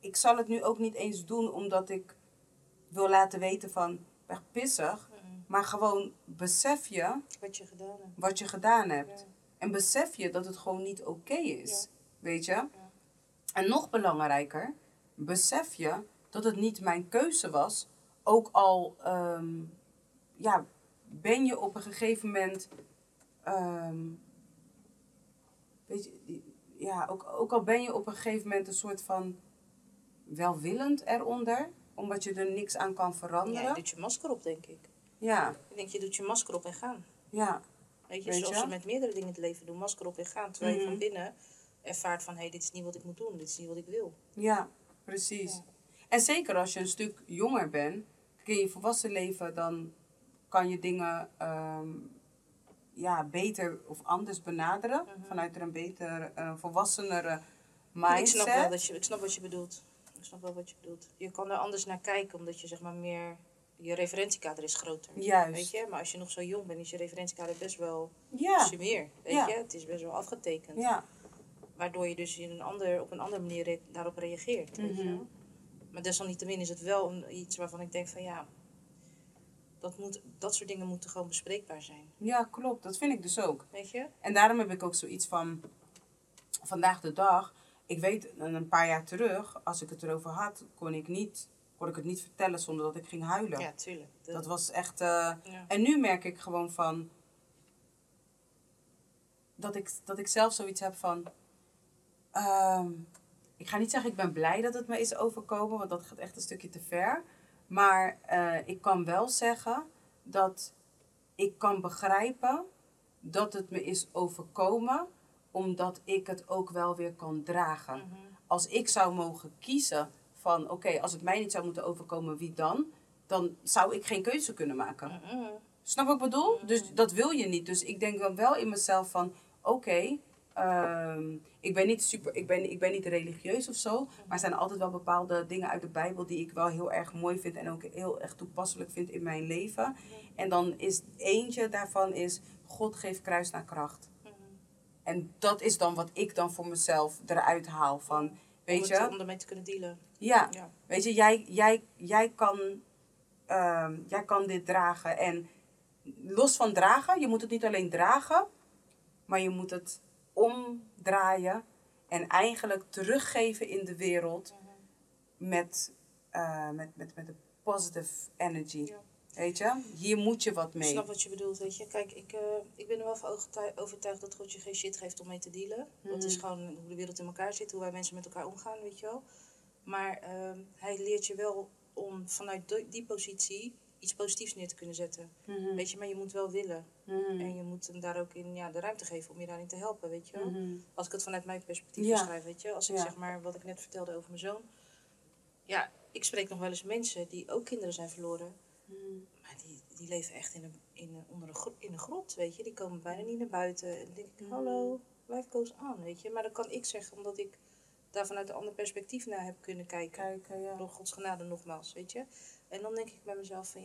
ik zal het nu ook niet eens doen omdat ik wil laten weten van, echt pissig. Mm-mm. Maar gewoon besef je wat je gedaan hebt. Ja. En besef je dat het gewoon niet oké is. Ja. Weet je? Ja. En nog belangrijker, besef je dat het niet mijn keuze was. Ook al ben je op een gegeven moment... ook al ben je op een gegeven moment een soort van welwillend eronder. Omdat je er niks aan kan veranderen. Ja, je doet je masker op, denk ik. Ja. Ik denk, je doet je masker op en gaan. Ja. Weet je, zoals ze met meerdere dingen in het leven doen. Masker op en gaan. Terwijl je van binnen ervaart van, dit is niet wat ik moet doen. Dit is niet wat ik wil. Ja, precies. Ja. En zeker als je een stuk jonger bent. In je volwassen leven, dan kan je dingen beter of anders benaderen. Mm-hmm. Vanuit een beter, volwassenere mindset. Ik snap wel wat je bedoelt. Je kan er anders naar kijken, omdat je meer... Je referentiekader is groter. Juist. Weet je? Maar als je nog zo jong bent, is je referentiekader best wel sumier. Weet je? Het is best wel afgetekend. Ja. Waardoor je dus op een andere manier daarop reageert. Mm-hmm. Weet je? Maar desalniettemin is het wel iets waarvan ik denk van dat soort dingen moeten gewoon bespreekbaar zijn. Ja, klopt. Dat vind ik dus ook. Weet je? En daarom heb ik ook zoiets van vandaag de dag. Ik weet, een paar jaar terug, als ik het erover had, kon ik het niet vertellen zonder dat ik ging huilen. Ja, tuurlijk. Dat was echt... En nu merk ik gewoon van... Dat ik zelf zoiets heb van... ik ga niet zeggen, ik ben blij dat het me is overkomen, want dat gaat echt een stukje te ver. Maar ik kan wel zeggen dat ik kan begrijpen dat het me is overkomen, omdat ik het ook wel weer kan dragen. Mm-hmm. Als ik zou mogen kiezen van, oké, als het mij niet zou moeten overkomen, wie dan? Dan zou ik geen keuze kunnen maken. Mm-hmm. Snap wat ik bedoel? Mm-hmm. Dus dat wil je niet. Dus ik denk dan wel in mezelf van, ik ben niet religieus of zo, maar er zijn altijd wel bepaalde dingen uit de Bijbel die ik wel heel erg mooi vind en ook heel erg toepasselijk vind in mijn leven. Mm-hmm. En dan is eentje daarvan is, God geeft kruis naar kracht. Mm-hmm. En dat is dan wat ik dan voor mezelf eruit haal van, om ermee te kunnen dealen. Ja, ja. Weet je, jij kan dit dragen. En los van dragen, je moet het niet alleen dragen, maar je moet het omdraaien en eigenlijk teruggeven in de wereld met een positive energy. Ja. Weet je, hier moet je wat mee. Ik snap wat je bedoelt, weet je. Kijk, ik ben er wel van overtuigd dat God je geen shit geeft om mee te dealen. Mm. Dat is gewoon hoe de wereld in elkaar zit, hoe wij mensen met elkaar omgaan, weet je wel. Maar hij leert je wel om vanuit die positie iets positiefs neer te kunnen zetten. Mm-hmm. Weet je, maar je moet wel willen. Mm-hmm. En je moet hem daar ook in de ruimte geven om je daarin te helpen, weet je wel. Mm-hmm. Als ik het vanuit mijn perspectief beschrijf, weet je. Als ik wat ik net vertelde over mijn zoon. Ja, ik spreek nog wel eens mensen die ook kinderen zijn verloren. Mm. Maar die leven echt onder een grot, weet je. Die komen bijna niet naar buiten. En dan denk ik, hallo, life goes on, weet je. Maar dat kan ik zeggen, omdat ik daar vanuit een ander perspectief naar heb kunnen kijken door Gods genade nogmaals, weet je. En dan denk ik bij mezelf van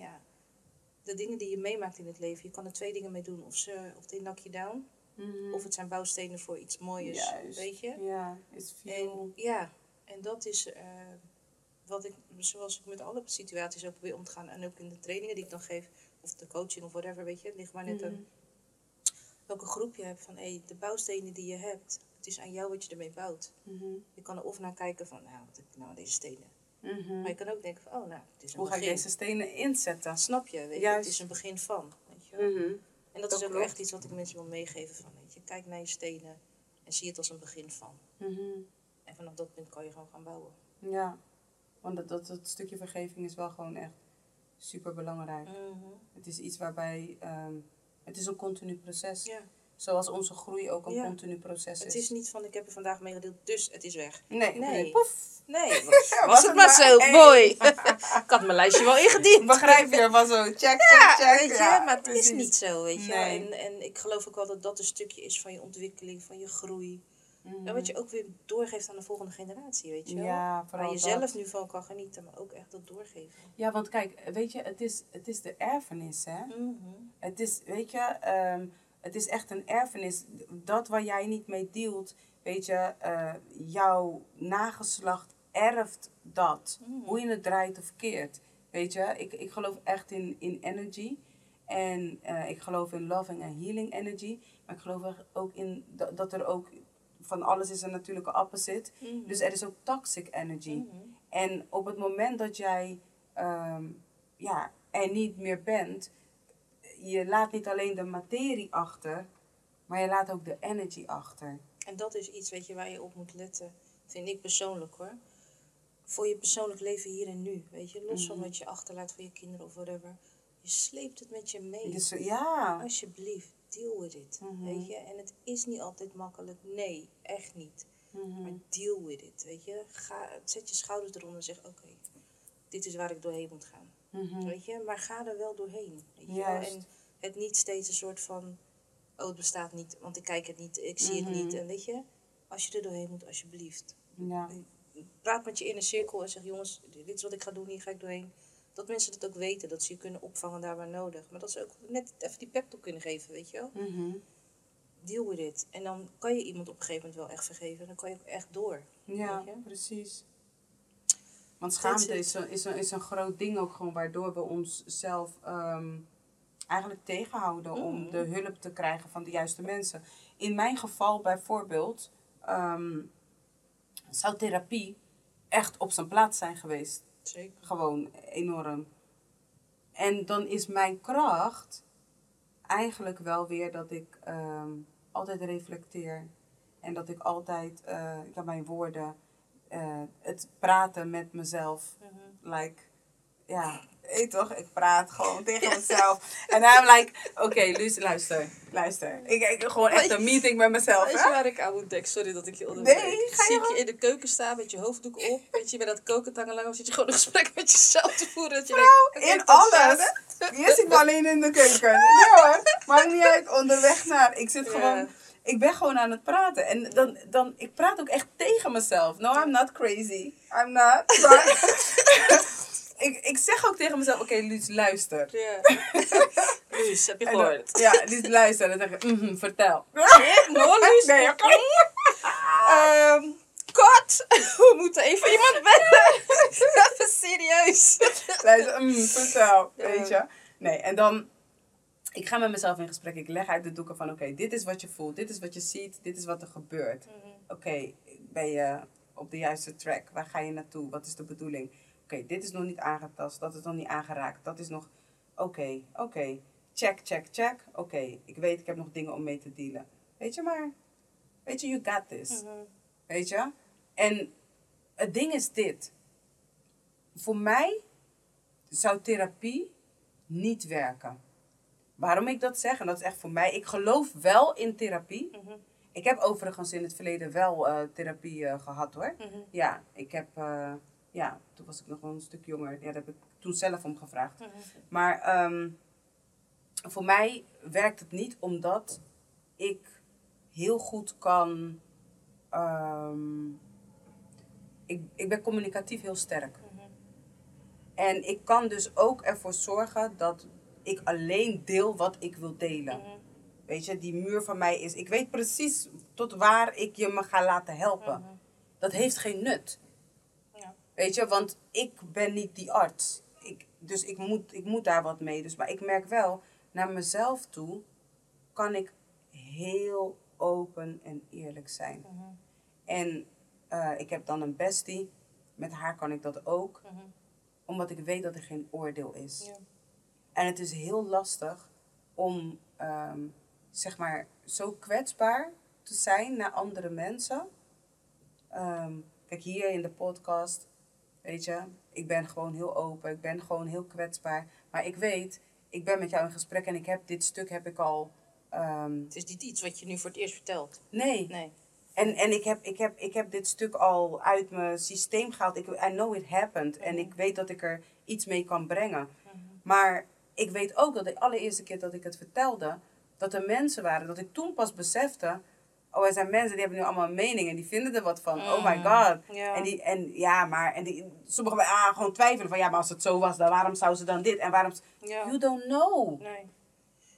de dingen die je meemaakt in het leven, je kan er twee dingen mee doen. Of they knock you down, of het zijn bouwstenen voor iets moois, weet je. Ja, it's veel. En dat is wat ik, zoals ik met alle situaties ook probeer om te gaan. En ook in de trainingen die ik dan geef, of de coaching of whatever, weet je. Het ligt maar net aan welke groep je hebt van, de bouwstenen die je hebt. Het is aan jou wat je ermee bouwt. Mm-hmm. Je kan er of naar kijken van, wat heb ik nou aan deze stenen? Mm-hmm. Maar je kan ook denken van, het is een begin. Hoe ga ik deze stenen inzetten? Snap je, weet je? Het is een begin van, weet je. Mm-hmm. En dat is ook echt iets wat ik mensen wil meegeven van, weet je. Kijk naar je stenen en zie het als een begin van. Mm-hmm. En vanaf dat punt kan je gewoon gaan bouwen. Ja, want dat stukje vergeving is wel gewoon echt super belangrijk. Mm-hmm. Het is iets waarbij, het is een continu proces. Ja. Zoals onze groei ook een continu proces is. Het is niet van, ik heb er vandaag mee gedeeld, dus het is weg. Nee. Poef. Nee, was het maar zo. Mooi. Ik had mijn lijstje wel ingediend. Begrijp je, maar zo. Check. Weet je, maar het is niet zo, weet je. Nee. En ik geloof ook wel dat dat een stukje is van je ontwikkeling, van je groei. Mm-hmm. En wat je ook weer doorgeeft aan de volgende generatie, weet je wel. Ja, waar je zelf nu van kan genieten, maar ook echt dat doorgeven. Ja, want kijk, weet je, het is de erfenis, hè. Mm-hmm. Het is, weet je... Het is echt een erfenis. Dat waar jij niet mee dealt, weet je, jouw nageslacht erft dat. Hoe je het draait of keert. Weet je, ik geloof echt in energy. En ik geloof in loving en healing energy. Maar ik geloof ook in dat er ook... Van alles is een natuurlijke opposite. Mm-hmm. Dus er is ook toxic energy. Mm-hmm. En op het moment dat jij er niet meer bent... Je laat niet alleen de materie achter... Maar je laat ook de energy achter. En dat is iets, weet je, waar je op moet letten. Vind ik persoonlijk, hoor. Voor je persoonlijk leven hier en nu. Weet je, los mm-hmm. van wat je achterlaat voor je kinderen of whatever. Je sleept het met je mee. Dus, ja. Alsjeblieft, deal with it. Mm-hmm. Weet je, en het is niet altijd makkelijk. Nee, echt niet. Mm-hmm. Maar deal with it, weet je. Zet je schouders eronder en zeg, oké, dit is waar ik doorheen moet gaan. Mm-hmm. Weet je, maar ga er wel doorheen. Weet je? Juist. En het niet steeds een soort van... Oh, het bestaat niet, want ik kijk het niet, ik zie mm-hmm. het niet. En weet je, als je er doorheen moet, alsjeblieft. Ja. Praat met je in een cirkel en zeg, jongens, dit is wat ik ga doen, hier ga ik doorheen. Dat mensen het ook weten, dat ze je kunnen opvangen daar waar nodig. Maar dat ze ook net even die pep toe kunnen geven, weet je wel. Mm-hmm. Deal with it. En dan kan je iemand op een gegeven moment wel echt vergeven. En dan kan je ook echt door. Ja, precies. Want schaamte is een groot ding ook gewoon, waardoor we onszelf... eigenlijk tegenhouden om de hulp te krijgen van de juiste mensen. In mijn geval bijvoorbeeld zou therapie echt op zijn plaats zijn geweest. Zeker. Gewoon enorm. En dan is mijn kracht eigenlijk wel weer dat ik altijd reflecteer. En dat ik altijd mijn woorden, het praten met mezelf, toch? Ik praat gewoon tegen mezelf. En dan ben ik, oké, luister. Ik gewoon echt een meeting met mezelf. Weet je waar ik aan moet denken? Sorry dat ik je onderbreek. Nee, ga je zie je in de keuken staan met je hoofddoek op. Weet je, met dat kokentangen lang. Of zit je gewoon een gesprek met jezelf te voeren. Dat je denkt, in alles. Hier zit ik alleen in de keuken. Nee hoor, maakt niet uit. Onderweg naar. Ik zit gewoon... Ik ben gewoon aan het praten. En dan ik praat ook echt tegen mezelf. No, I'm not crazy. I'm not. Ik zeg ook tegen mezelf, oké, Luus, luister. Ja. Luus, heb je gehoord? Dan, Luus, luister. En dan zeg ik, vertel. Luus. Nee, oké. God, we moeten even iemand bellen. Even serieus. Luister, vertel. Weet je. Nee, en dan... Ik ga met mezelf in gesprek. Ik leg uit de doeken van, oké, dit is wat je voelt. Dit is wat je ziet. Dit is wat er gebeurt. Mm-hmm. Oké, ben je op de juiste track? Waar ga je naartoe? Wat is de bedoeling? Oké, dit is nog niet aangetast, dat is nog niet aangeraakt, dat is nog... Oké, check. Oké, ik weet, ik heb nog dingen om mee te dealen. Weet je maar, you got this. Mm-hmm. Weet je? En het ding is dit. Voor mij zou therapie niet werken. Waarom ik dat zeg, en dat is echt voor mij, ik geloof wel in therapie... Mm-hmm. Ik heb overigens in het verleden wel therapie gehad, hoor. Mm-hmm. Ja, ik heb... toen was ik nog wel een stuk jonger. Ja, daar heb ik toen zelf om gevraagd. Mm-hmm. Maar voor mij werkt het niet omdat ik heel goed kan... Ik ben communicatief heel sterk. Mm-hmm. En ik kan dus ook ervoor zorgen dat ik alleen deel wat ik wil delen. Mm-hmm. Weet je, die muur van mij is... Ik weet precies tot waar ik je me ga laten helpen. Mm-hmm. Dat heeft geen nut. Weet je, want ik ben niet die arts. Dus ik moet daar wat mee. Dus, maar ik merk wel, naar mezelf toe kan ik heel open en eerlijk zijn. Mm-hmm. En ik heb dan een bestie. Met haar kan ik dat ook. Mm-hmm. Omdat ik weet dat er geen oordeel is. Ja. En het is heel lastig om zo kwetsbaar te zijn naar andere mensen. Kijk, hier in de podcast... Weet je, ik ben gewoon heel open, ik ben gewoon heel kwetsbaar. Maar ik weet, ik ben met jou in gesprek en ik heb dit stuk al... Het is niet iets wat je nu voor het eerst vertelt. Nee. En ik heb dit stuk al uit mijn systeem gehaald. I know it happened. Mm-hmm. En ik weet dat ik er iets mee kan brengen. Mm-hmm. Maar ik weet ook dat de allereerste keer dat ik het vertelde... Dat er mensen waren, dat ik toen pas besefte... Oh, er zijn mensen die hebben nu allemaal een mening en die vinden er wat van. Oh my god. Ja. Sommigen gewoon twijfelen van, maar als het zo was, dan waarom zou ze dan dit? En waarom... Ja. You don't know. Nee.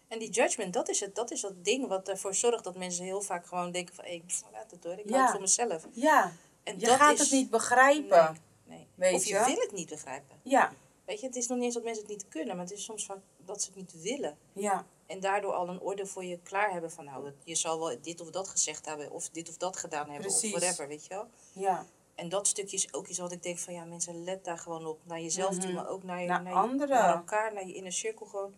En die judgment, dat is dat ding wat ervoor zorgt dat mensen heel vaak gewoon denken van, laat het door, ik hou het voor mezelf. Ja, en je gaat het niet begrijpen. Nee. Of je wil het niet begrijpen. Ja. Weet je, het is nog niet eens dat mensen het niet kunnen, maar het is soms vaak dat ze het niet willen. Ja. En daardoor al een oordeel voor je klaar hebben van, nou, je zal wel dit of dat gezegd hebben, of dit of dat gedaan hebben, precies, of whatever, weet je wel. Ja. En dat stukje is ook iets wat ik denk van, ja, mensen, let daar gewoon op. Naar jezelf toe, maar ook naar anderen. Naar elkaar, naar je inner cirkel gewoon.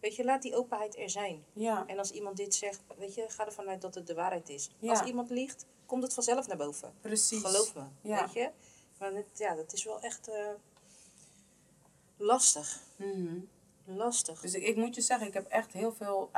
Weet je, laat die openheid er zijn. Ja. En als iemand dit zegt, weet je, ga ervan uit dat het de waarheid is. Ja. Als iemand liegt, komt het vanzelf naar boven. Precies. Geloof me, weet je. Maar dat is wel echt lastig. Mm-hmm. Lastig. Dus ik moet je zeggen, ik heb echt heel veel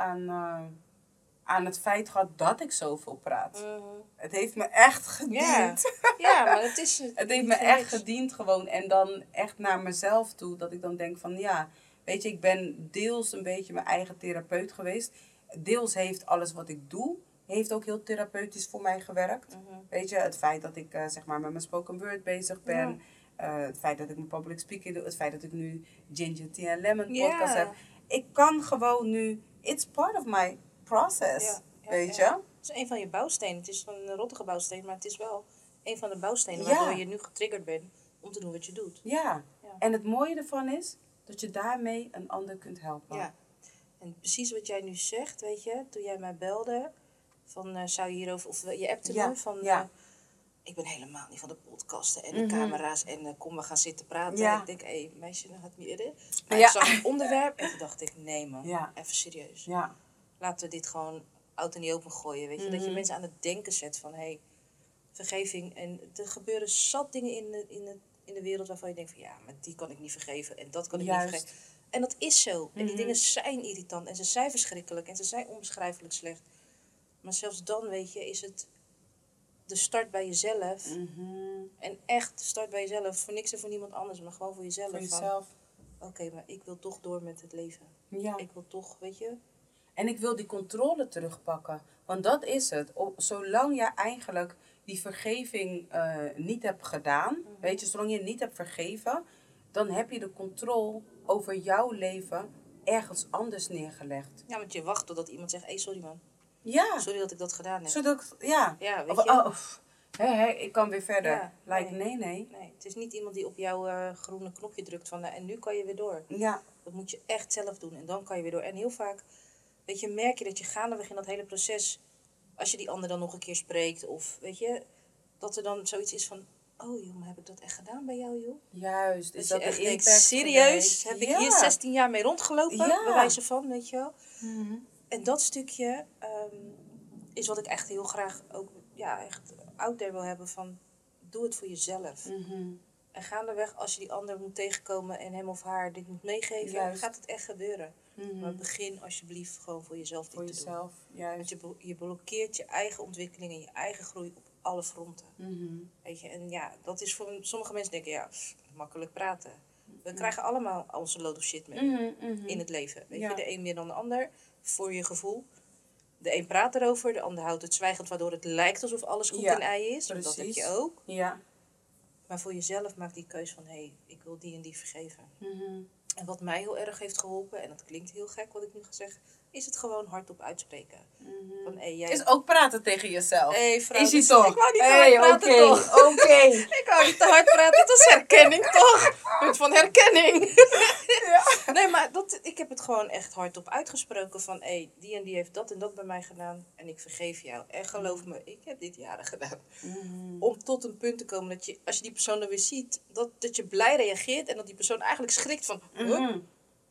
aan het feit gehad dat ik zoveel praat. Mm-hmm. Het heeft me echt gediend. Ja, maar het is... het heeft me echt gediend gewoon. En dan echt naar mezelf toe, dat ik dan denk van, ja... Weet je, ik ben deels een beetje mijn eigen therapeut geweest. Deels heeft alles wat ik doe, heeft ook heel therapeutisch voor mij gewerkt. Mm-hmm. Weet je, het feit dat ik zeg maar met mijn spoken word bezig ben. Ja. Het feit dat ik mijn public speaking doe. Het feit dat ik nu Ginger Tea and Lemon podcast heb. Ik kan gewoon nu... It's part of my process. Weet je? Het is een van je bouwstenen. Het is een rottige bouwsteen, maar het is wel een van de bouwstenen waardoor je nu getriggerd bent om te doen wat je doet. Ja. En het mooie ervan is... dat je daarmee een ander kunt helpen. Ja. En precies wat jij nu zegt, weet je. Toen jij mij belde, van zou je hierover... of je appte me van... ik ben helemaal niet van de podcasten en de camera's. En kom, we gaan zitten praten. Ja. En ik denk, hé, meisje, dat gaat niet eerder. Maar ik zag het onderwerp en toen dacht ik, nee man, even serieus. Ja. Laten we dit gewoon out in die open gooien, weet je. Dat je mensen aan het denken zet van, hé, vergeving. En er gebeuren zat dingen in de wereld waarvan je denkt van, ja, maar die kan ik niet vergeven en dat kan ik niet vergeven. En dat is zo. En die dingen zijn irritant en ze zijn verschrikkelijk en ze zijn onbeschrijfelijk slecht. Maar zelfs dan, weet je, is het de start bij jezelf. Mm-hmm. En echt de start bij jezelf. Voor niks en voor niemand anders, maar gewoon voor jezelf. Voor jezelf. Oké, maar ik wil toch door met het leven. Ja. Ik wil toch, weet je... En ik wil die controle terugpakken. Want dat is het. Zolang je eigenlijk die vergeving niet hebt gedaan. Mm-hmm. Weet je, zolang je niet hebt vergeven. Dan heb je de controle over jouw leven ergens anders neergelegd. Ja, want je wacht totdat iemand zegt. Hey, sorry man. Ja. Sorry dat ik dat gedaan heb. Weet je. Ik kan weer verder. Ja, nee, het is niet iemand die op jouw groene knopje drukt. Van, en nu kan je weer door. Ja. Dat moet je echt zelf doen. En dan kan je weer door. En heel vaak... Weet je, merk je dat je gaandeweg in dat hele proces, als je die ander dan nog een keer spreekt, of weet je, dat er dan zoiets is van, oh joh, maar heb ik dat echt gedaan bij jou joh? Juist, is dat echt impact? Serieus, heb ik hier 16 jaar mee rondgelopen, bij wijze van, weet je wel. Mm-hmm. En dat stukje is wat ik echt heel graag ook, echt out there wil hebben van, doe het voor jezelf. Mm-hmm. En gaandeweg, als je die ander moet tegenkomen en hem of haar dit moet meegeven, dan gaat het echt gebeuren. Mm-hmm. Maar begin alsjeblieft gewoon voor jezelf te doen. Juist. Want je blokkeert je eigen ontwikkeling en je eigen groei op alle fronten. Mm-hmm. Weet je? En dat is voor sommige mensen denken, makkelijk praten. We krijgen allemaal onze load of shit mee in het leven. Weet je? De een meer dan de ander, voor je gevoel. De een praat erover, de ander houdt het zwijgend, waardoor het lijkt alsof alles koek en ei is. Precies. Dat heb je ook. Ja. Maar voor jezelf maak die keus van, ik wil die en die vergeven. Mm-hmm. En wat mij heel erg heeft geholpen, en dat klinkt heel gek wat ik nu ga zeggen, is het gewoon hardop uitspreken. Mm-hmm. Van, jij... Is ook praten tegen jezelf. Vrouw, is het toch? Ik wou niet te hard praten, toch? Oké. Ik wou niet te hard praten, dat is herkenning, toch? Punt van herkenning. Ja. Nee, maar ik heb het gewoon echt hardop uitgesproken van, die en die heeft dat en dat bij mij gedaan en ik vergeef jou. En geloof me, ik heb dit jaren gedaan. Mm-hmm. Om tot een punt te komen dat je, als je die persoon dan weer ziet, dat je blij reageert en dat die persoon eigenlijk schrikt van,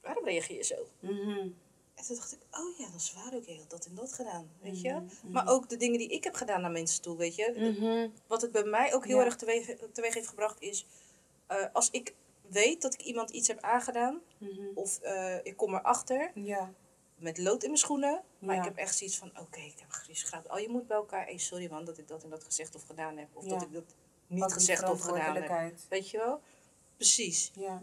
waarom reageer je zo? Mm-hmm. En toen dacht ik, dat is waar ook. Ik heb dat en dat gedaan, weet je. Mm-hmm. Maar ook de dingen die ik heb gedaan naar mensen toe, weet je. Mm-hmm. Wat het bij mij ook heel erg teweeg heeft gebracht is... als ik weet dat ik iemand iets heb aangedaan... Mm-hmm. of ik kom erachter... Ja. Met lood in mijn schoenen... maar ik heb echt zoiets van, ik heb geschrapt. Je moet bij elkaar... sorry man, dat ik dat en dat gezegd of gedaan heb... of dat ik dat niet gezegd of gedaan heb. Weet je wel? Precies. Ja.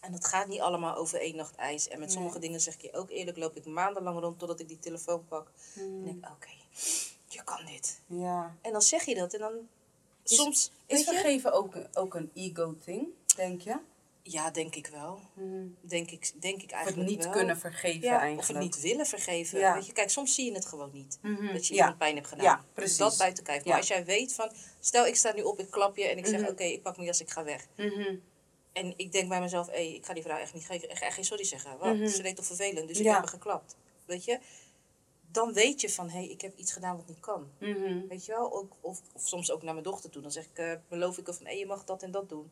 En dat gaat niet allemaal over één nacht ijs. En met sommige dingen zeg ik je ook eerlijk, loop ik maandenlang rond totdat ik die telefoon pak. En denk oké, je kan dit. Ja. En dan zeg je dat. En dan soms... Is vergeven ook een ego-thing, denk je? Ja, denk ik wel. Mm. Denk ik eigenlijk wel. Of het niet kunnen vergeven eigenlijk. Of het niet willen vergeven. Ja. Weet je, kijk, soms zie je het gewoon niet. Mm-hmm. Dat je iemand pijn hebt gedaan. Ja, precies. Dus dat buiten kijf. Maar als jij weet van... Stel, ik sta nu op, ik klap je en ik zeg oké, ik pak me jas, ik ga weg. Mm-hmm. En ik denk bij mezelf, hey, ik ga die vrouw echt niet geven, echt geen sorry zeggen. Want ze deed toch vervelend, dus ik heb haar geklapt. Weet je? Dan weet je van, hé, ik heb iets gedaan wat niet kan. Weet je wel? Ook, of soms ook naar mijn dochter toe. Dan zeg ik, beloof ik er van, hé, je mag dat en dat doen.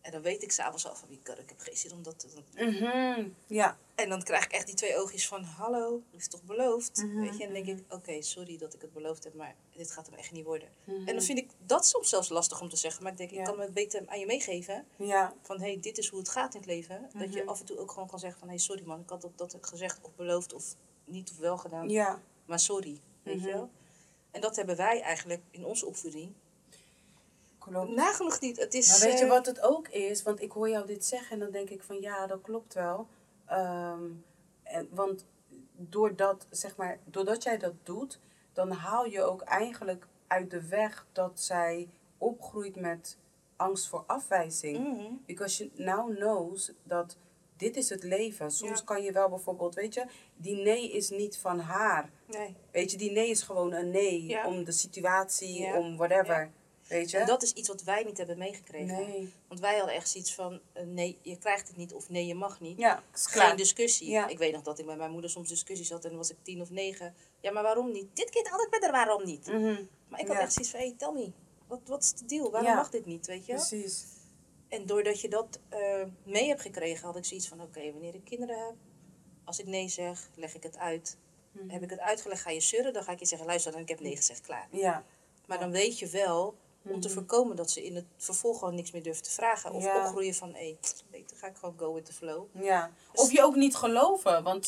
En dan weet ik s'avonds al van, ik heb geen zin om dat te doen. Ja. En dan krijg ik echt die twee oogjes van, hallo, dat is toch beloofd? Weet je? En dan denk ik, oké, sorry dat ik het beloofd heb, maar dit gaat hem echt niet worden. En dan vind ik dat soms zelfs lastig om te zeggen. Maar ik denk, ik kan het beter aan je meegeven. Ja. Van, hé, dit is hoe het gaat in het leven. Dat je af en toe ook gewoon kan zeggen van, hé, sorry man, ik had dat gezegd of beloofd of niet of wel gedaan. Ja. Maar sorry, weet je wel? En dat hebben wij eigenlijk in onze opvoeding. Klopt. Nagenoeg niet. Het is, maar weet je wat het ook is? Want ik hoor jou dit zeggen en dan denk ik van ja, dat klopt wel. Want doordat jij dat doet, dan haal je ook eigenlijk uit de weg dat zij opgroeit met angst voor afwijzing. Because you now knows dat dit is het leven. Soms kan je wel bijvoorbeeld, weet je, die nee is niet van haar. Nee. Weet je, die nee is gewoon een nee om de situatie, om whatever. Ja. Weet je? En dat is iets wat wij niet hebben meegekregen. Nee. Want wij hadden echt zoiets van, nee, je krijgt het niet of nee, je mag niet. Ja, geen discussie. Ja. Ik weet nog dat ik met mijn moeder soms discussies had en dan was ik 10 of 9. Ja, maar waarom niet? Dit kind altijd met haar, waarom niet? Maar ik had echt zoiets van, hey, tell me, wat is de deal? Waarom mag dit niet, weet je? Precies. En doordat je dat mee hebt gekregen, had ik zoiets van, oké, wanneer ik kinderen heb, als ik nee zeg, leg ik het uit. Heb ik het uitgelegd, ga je zeuren, dan ga ik je zeggen, luister, dan ik heb nee gezegd, klaar. Ja. Maar dan weet je wel, om te voorkomen dat ze in het vervolg gewoon niks meer durven te vragen. Of opgroeien van, beter ga ik gewoon go with the flow. Ja. Dus of je ook niet geloven. Want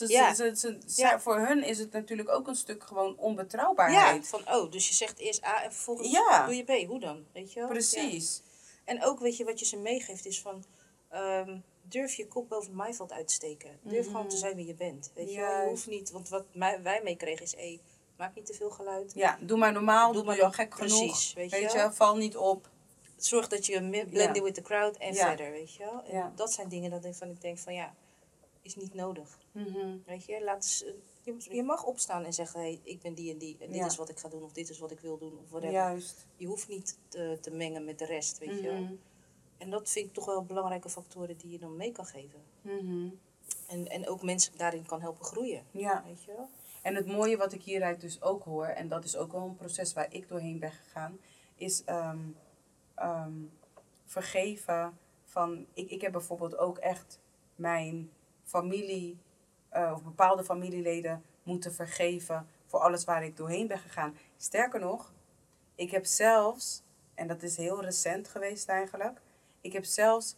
voor hun is het natuurlijk ook een stuk gewoon onbetrouwbaarheid. Ja, van dus je zegt eerst A en vervolgens doe je B. Hoe dan? Weet je wel? Precies. Ja. En ook, weet je, wat je ze meegeeft is van, durf je kop boven het maaiveld uit te steken. Durf gewoon te zijn wie je bent. Weet je wel? Je hoeft niet, want wat wij meekregen is maak niet te veel geluid. Ja, doe maar normaal, doe maar wel gek genoeg. Precies, weet je, val niet op. Zorg dat je blend in with the crowd en verder, weet je wel. Ja. Dat zijn dingen dat ik denk van is niet nodig. Weet je, je mag opstaan en zeggen, hey, ik ben die en die. En dit is wat ik ga doen of dit is wat ik wil doen of whatever. Juist. Je hoeft niet te mengen met de rest, weet je wel. En dat vind ik toch wel belangrijke factoren die je dan mee kan geven. En ook mensen daarin kan helpen groeien, weet je wel. En het mooie wat ik hieruit dus ook hoor, en dat is ook wel een proces waar ik doorheen ben gegaan, is vergeven van, ik heb bijvoorbeeld ook echt mijn familie, of bepaalde familieleden moeten vergeven voor alles waar ik doorheen ben gegaan. Sterker nog, ik heb zelfs, en dat is heel recent geweest eigenlijk, ik heb zelfs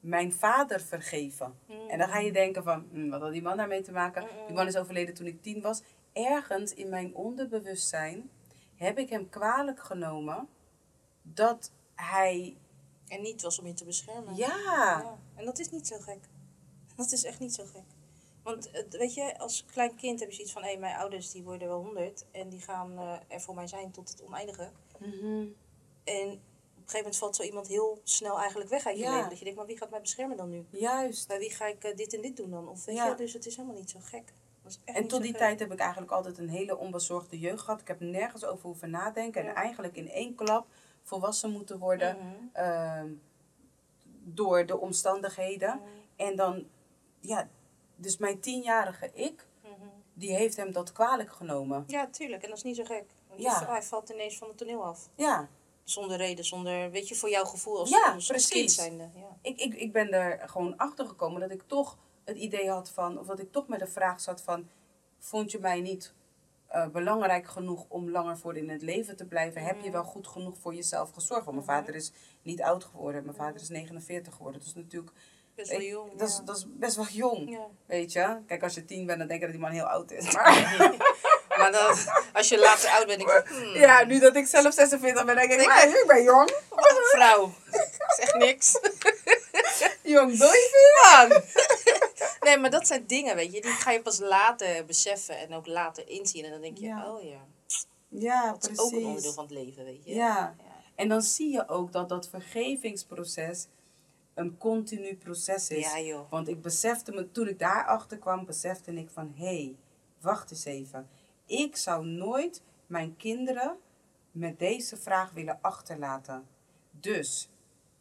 mijn vader vergeven. En dan ga je denken van, wat had die man daarmee te maken? Die man is overleden toen ik 10 was. Ergens in mijn onderbewustzijn heb ik hem kwalijk genomen dat hij... En niet was om je te beschermen. Ja. En dat is niet zo gek. Dat is echt niet zo gek. Want weet je, als klein kind heb je zoiets van, hé, mijn ouders die worden wel 100 en die gaan er voor mij zijn tot het oneindige. En op een gegeven moment valt zo iemand heel snel eigenlijk weg uit je leven. Dat je denkt, maar wie gaat mij beschermen dan nu? Juist. Bij wie ga ik dit en dit doen dan? Of weet je, dus het is helemaal niet zo gek. En tot die tijd heb ik eigenlijk altijd een hele onbezorgde jeugd gehad. Ik heb nergens over hoeven nadenken. En eigenlijk in één klap volwassen moeten worden door de omstandigheden. En dan, dus mijn 10-jarige ik, die heeft hem dat kwalijk genomen. Ja, tuurlijk. En dat is niet zo gek. Want hij valt ineens van het toneel af. Ja. Zonder reden, weet je, voor jouw gevoel als kind zijnde. Ja. Ik ben er gewoon achter gekomen dat ik toch het idee had van, of dat ik toch met de vraag zat van, vond je mij niet belangrijk genoeg om langer voor in het leven te blijven? Heb je wel goed genoeg voor jezelf gezorgd? Want mijn vader is niet oud geworden, mijn vader is 49 geworden. Dat is natuurlijk best wel jong. Dat is best wel jong, weet je. Kijk, als je 10 bent, dan denk je dat die man heel oud is. Maar dat, als je later oud bent, denk ik... Ja, nu dat ik zelf 46 ben, denk ik... Maar, ik ben jong. Vrouw. Zeg niks. Jong, doe je veel aan. Nee, maar dat zijn dingen, weet je. Die ga je pas later beseffen en ook later inzien. En dan denk je, ja, dat precies. Dat is ook een onderdeel van het leven, weet je. Ja. En dan zie je ook dat dat vergevingsproces een continu proces is. Ja, joh. Want ik besefte me, toen ik daarachter kwam, besefte ik van... Hé, wacht eens even... Ik zou nooit mijn kinderen met deze vraag willen achterlaten. Dus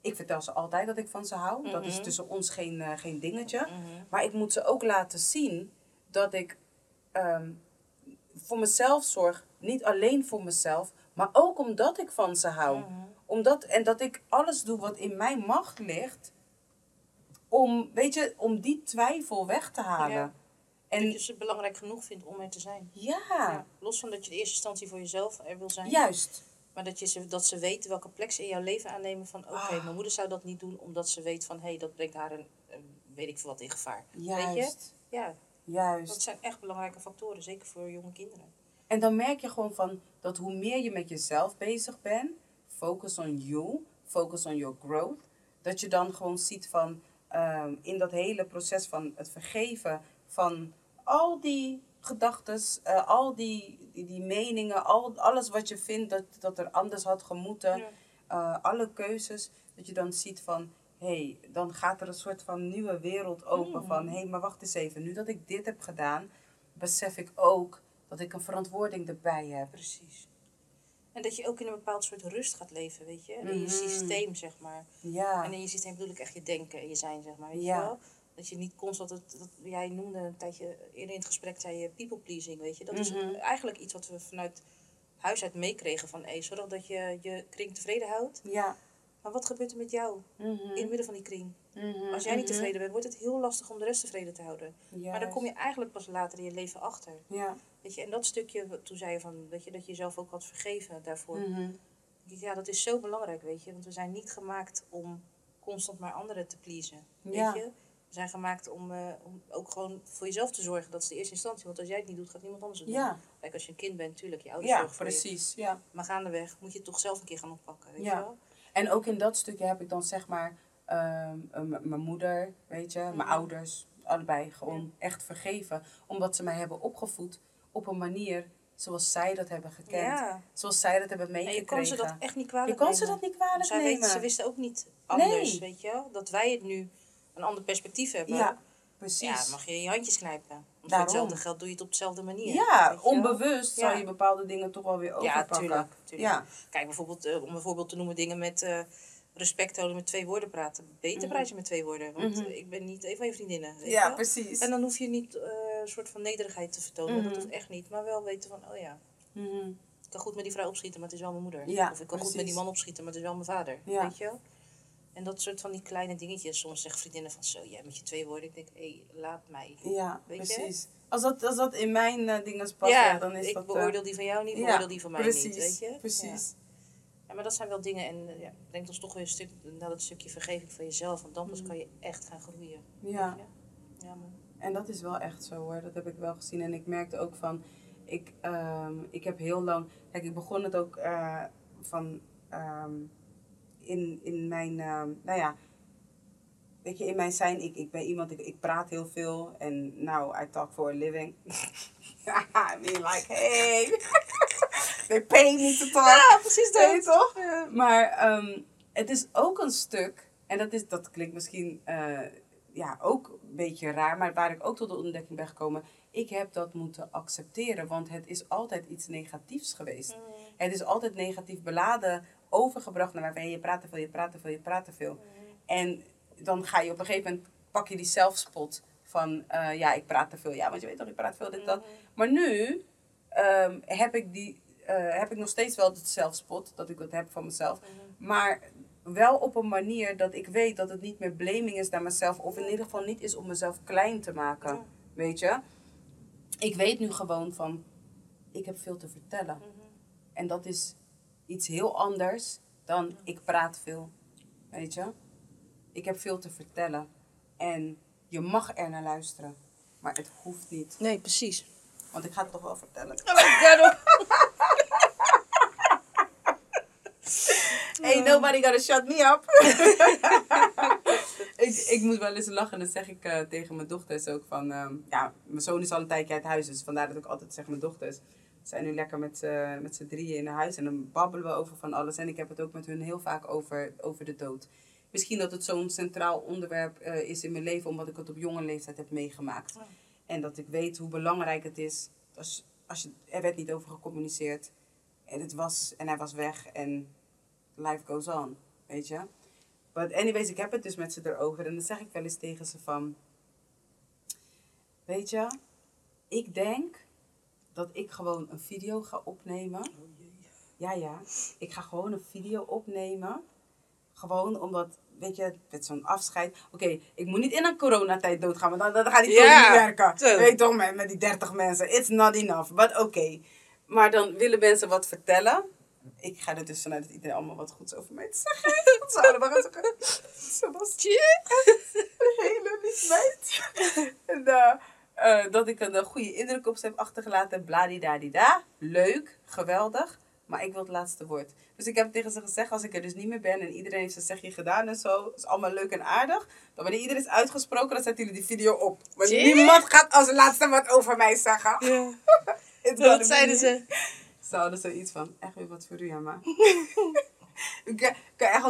Ik vertel ze altijd dat ik van ze hou. Mm-hmm. Dat is tussen ons geen dingetje. Mm-hmm. Maar ik moet ze ook laten zien dat ik voor mezelf zorg. Niet alleen voor mezelf, maar ook omdat ik van ze hou. Mm-hmm. Dat ik alles doe wat in mijn macht ligt. Om die twijfel weg te halen. Ja. En dat je het belangrijk genoeg vindt om er te zijn. Ja. Ja. Los van dat je in eerste instantie voor jezelf er wil zijn. Juist. Maar dat ze weten welke plek ze in jouw leven aannemen van... Oké, mijn moeder zou dat niet doen omdat ze weet van... Hé, dat brengt haar een weet ik veel wat in gevaar. Juist. Weet je? Ja. Juist. Dat zijn echt belangrijke factoren, zeker voor jonge kinderen. En dan merk je gewoon van dat hoe meer je met jezelf bezig bent... Focus on you, focus on your growth. Dat je dan gewoon ziet van... in dat hele proces van het vergeven van al die... gedachtes, al die meningen, alles wat je vindt dat er anders had gemoeten, alle keuzes, dat je dan ziet van, dan gaat er een soort van nieuwe wereld open van, maar wacht eens even, nu dat ik dit heb gedaan, besef ik ook dat ik een verantwoording erbij heb. Precies. En dat je ook in een bepaald soort rust gaat leven, weet je, in je systeem, zeg maar. Ja. En in je systeem bedoel ik echt je denken en je zijn, zeg maar, weet je wel. Dat je niet constant, jij noemde een tijdje eerder in het gesprek, zei je people pleasing, weet je. Dat is eigenlijk iets wat we vanuit huis uit meekregen van, zorg dat je je kring tevreden houdt. Ja. Maar wat gebeurt er met jou in het midden van die kring? Mm-hmm. Als jij niet tevreden bent, wordt het heel lastig om de rest tevreden te houden. Juist. Maar dan kom je eigenlijk pas later in je leven achter. Ja. Weet je, en dat stukje, toen zei je van, weet je, dat je jezelf ook had vergeven daarvoor. Mm-hmm. Ja, dat is zo belangrijk, weet je. Want we zijn niet gemaakt om constant maar anderen te pleasen, weet je. We zijn gemaakt om ook gewoon voor jezelf te zorgen. Dat is de eerste instantie. Want als jij het niet doet, gaat niemand anders het doen. Kijk, als je een kind bent, natuurlijk, je ouders zorgen voor precies, je. Ja. Maar gaandeweg moet je het toch zelf een keer gaan oppakken. Weet je wel? En ook in dat stukje heb ik dan zeg maar... mijn moeder, weet je, mijn ouders, allebei gewoon echt vergeven. Omdat ze mij hebben opgevoed op een manier... Zoals zij dat hebben gekend. Ja. Zoals zij dat hebben meegekregen. En je kon ze dat echt niet kwalijk nemen. Zij nemen. Ze wisten ook niet anders, weet je wel. Dat wij het nu... een ander perspectief hebben. Ja, precies. Ja, mag je je handjes knijpen. Want voor hetzelfde geld doe je het op dezelfde manier. Ja, onbewust zal je bepaalde dingen toch wel weer overpakken. Ja, tuurlijk. Ja. Kijk, bijvoorbeeld, om een voorbeeld te noemen, dingen met respect houden, met twee woorden praten. Beter praat je met twee woorden, want ik ben niet een van je vriendinnen. Ja, precies. En dan hoef je niet een soort van nederigheid te vertonen, dat hoeft echt niet. Maar wel weten van, ik kan goed met die vrouw opschieten, maar het is wel mijn moeder. Ja, of ik kan goed met die man opschieten, maar het is wel mijn vader. Ja. Weet je wel? En dat soort van die kleine dingetjes. Soms zeggen vriendinnen van zo, jij met je twee woorden. Ik denk, laat mij. Ja, weet precies. Je? Als dat in mijn dingen past, dan is ik dat... Ik beoordeel die van jou niet, beoordeel die van mij niet, weet je? Precies. Ja, maar dat zijn wel dingen. En brengt ons toch weer een stuk, dat stukje vergeving van jezelf. Want dan pas kan je echt gaan groeien. Ja. Ja, man. En dat is wel echt zo, hoor. Dat heb ik wel gezien. En ik merkte ook van, ik heb heel lang... Kijk, ik begon het ook van... In mijn, weet je, in mijn zijn, ik ben iemand, ik praat heel veel en I talk for a living. I mean like, hey, they pay me to talk. Ja, precies dat. Hey, toch? Ja. Maar het is ook een stuk, en dat klinkt misschien ook een beetje raar, maar waar ik ook tot de ontdekking ben gekomen, ik heb dat moeten accepteren, want het is altijd iets negatiefs geweest. Mm. Het is altijd negatief beladen, overgebracht naar waarvan je praat te veel. Mm-hmm. En dan ga je op een gegeven moment, pak je die zelfspot van, ik praat te veel. Ja, want je weet toch, ik praat veel, dit, dat. Maar nu heb ik nog steeds wel het zelfspot, dat ik dat heb van mezelf. Mm-hmm. Maar wel op een manier dat ik weet dat het niet meer blaming is naar mezelf. Of in ieder geval niet is om mezelf klein te maken, weet je. Ik weet nu gewoon van, ik heb veel te vertellen. Mm-hmm. En dat is... iets heel anders dan ik praat veel, weet je. Ik heb veel te vertellen en je mag er naar luisteren, maar het hoeft niet. Nee, precies. Want ik ga het toch wel vertellen. Oh my god. Ain't nobody gonna shut me up. ik moet wel eens lachen en dan zeg ik tegen mijn dochters ook van... mijn zoon is al een tijdje uit huis, dus vandaar dat ik altijd zeg mijn dochters... zijn nu lekker met z'n drieën in huis en dan babbelen we over van alles. En ik heb het ook met hun heel vaak over de dood. Misschien dat het zo'n centraal onderwerp is in mijn leven, omdat ik het op jonge leeftijd heb meegemaakt. Ja. En dat ik weet hoe belangrijk het is. Er werd niet over gecommuniceerd. En hij was weg en life goes on, weet je. But anyways, ik heb het dus met ze erover. En dan zeg ik wel eens tegen ze van... Weet je, ik denk dat ik gewoon een video ga opnemen. Oh, yeah. Ja. Ik ga gewoon een video opnemen. Gewoon omdat, weet je, met zo'n afscheid. Oké, ik moet niet in een coronatijd doodgaan, want dan gaat die niet werken. True. Weet toch, met die 30 mensen. It's not enough, but oké. Maar dan willen mensen wat vertellen. Ik ga er dus vanuit dat iedereen allemaal wat goeds over mij te zeggen heeft. Want ze allemaal gaan zeggen, Sebastien, een hele lief meid. En dat ik een goede indruk op ze heb achtergelaten. Bladidadida. Leuk, geweldig. Maar ik wil het laatste woord. Dus ik heb tegen ze gezegd, als ik er dus niet meer ben en iedereen heeft zijn zegje gedaan en zo. Dat is allemaal leuk en aardig. Dan wanneer iedereen is uitgesproken, dan zetten jullie die video op. Want niemand gaat als laatste wat over mij zeggen. Yeah. Wat zeiden ze? Ze hadden zoiets van, echt weer wat voor u, maar. Ik kan echt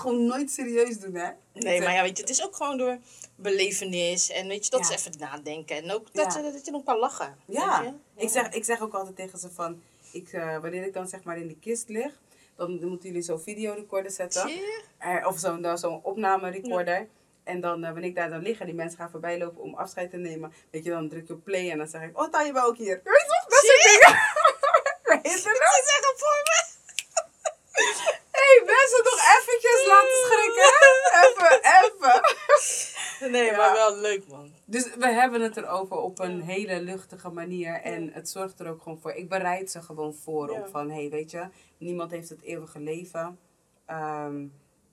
gewoon nooit serieus doen, hè? Nee, maar ja, weet je, het is ook gewoon door belevenis en weet je, dat ze even nadenken. En ook dat je nog kan lachen. Ja, weet je? Ja. Ik zeg ook altijd tegen ze van, wanneer ik dan zeg maar in de kist lig, dan moeten jullie zo'n videorecorder zetten. Yeah. Of zo'n opnamerecorder. Ja. En dan, wanneer ik daar dan lig en die mensen gaan voorbij lopen om afscheid te nemen. Weet je, dan druk je op play en dan zeg ik, oh, Tanja, je bent ook hier. Weet je, dat soort dingen. Weet je nog? Ze zeggen voor me. Hé, mensen nog eventjes laten schrikken. Even. Nee, maar wel leuk, man. Dus we hebben het erover op een hele luchtige manier. En het zorgt er ook gewoon voor. Ik bereid ze gewoon voor op van, hé, weet je, niemand heeft het eeuwige leven.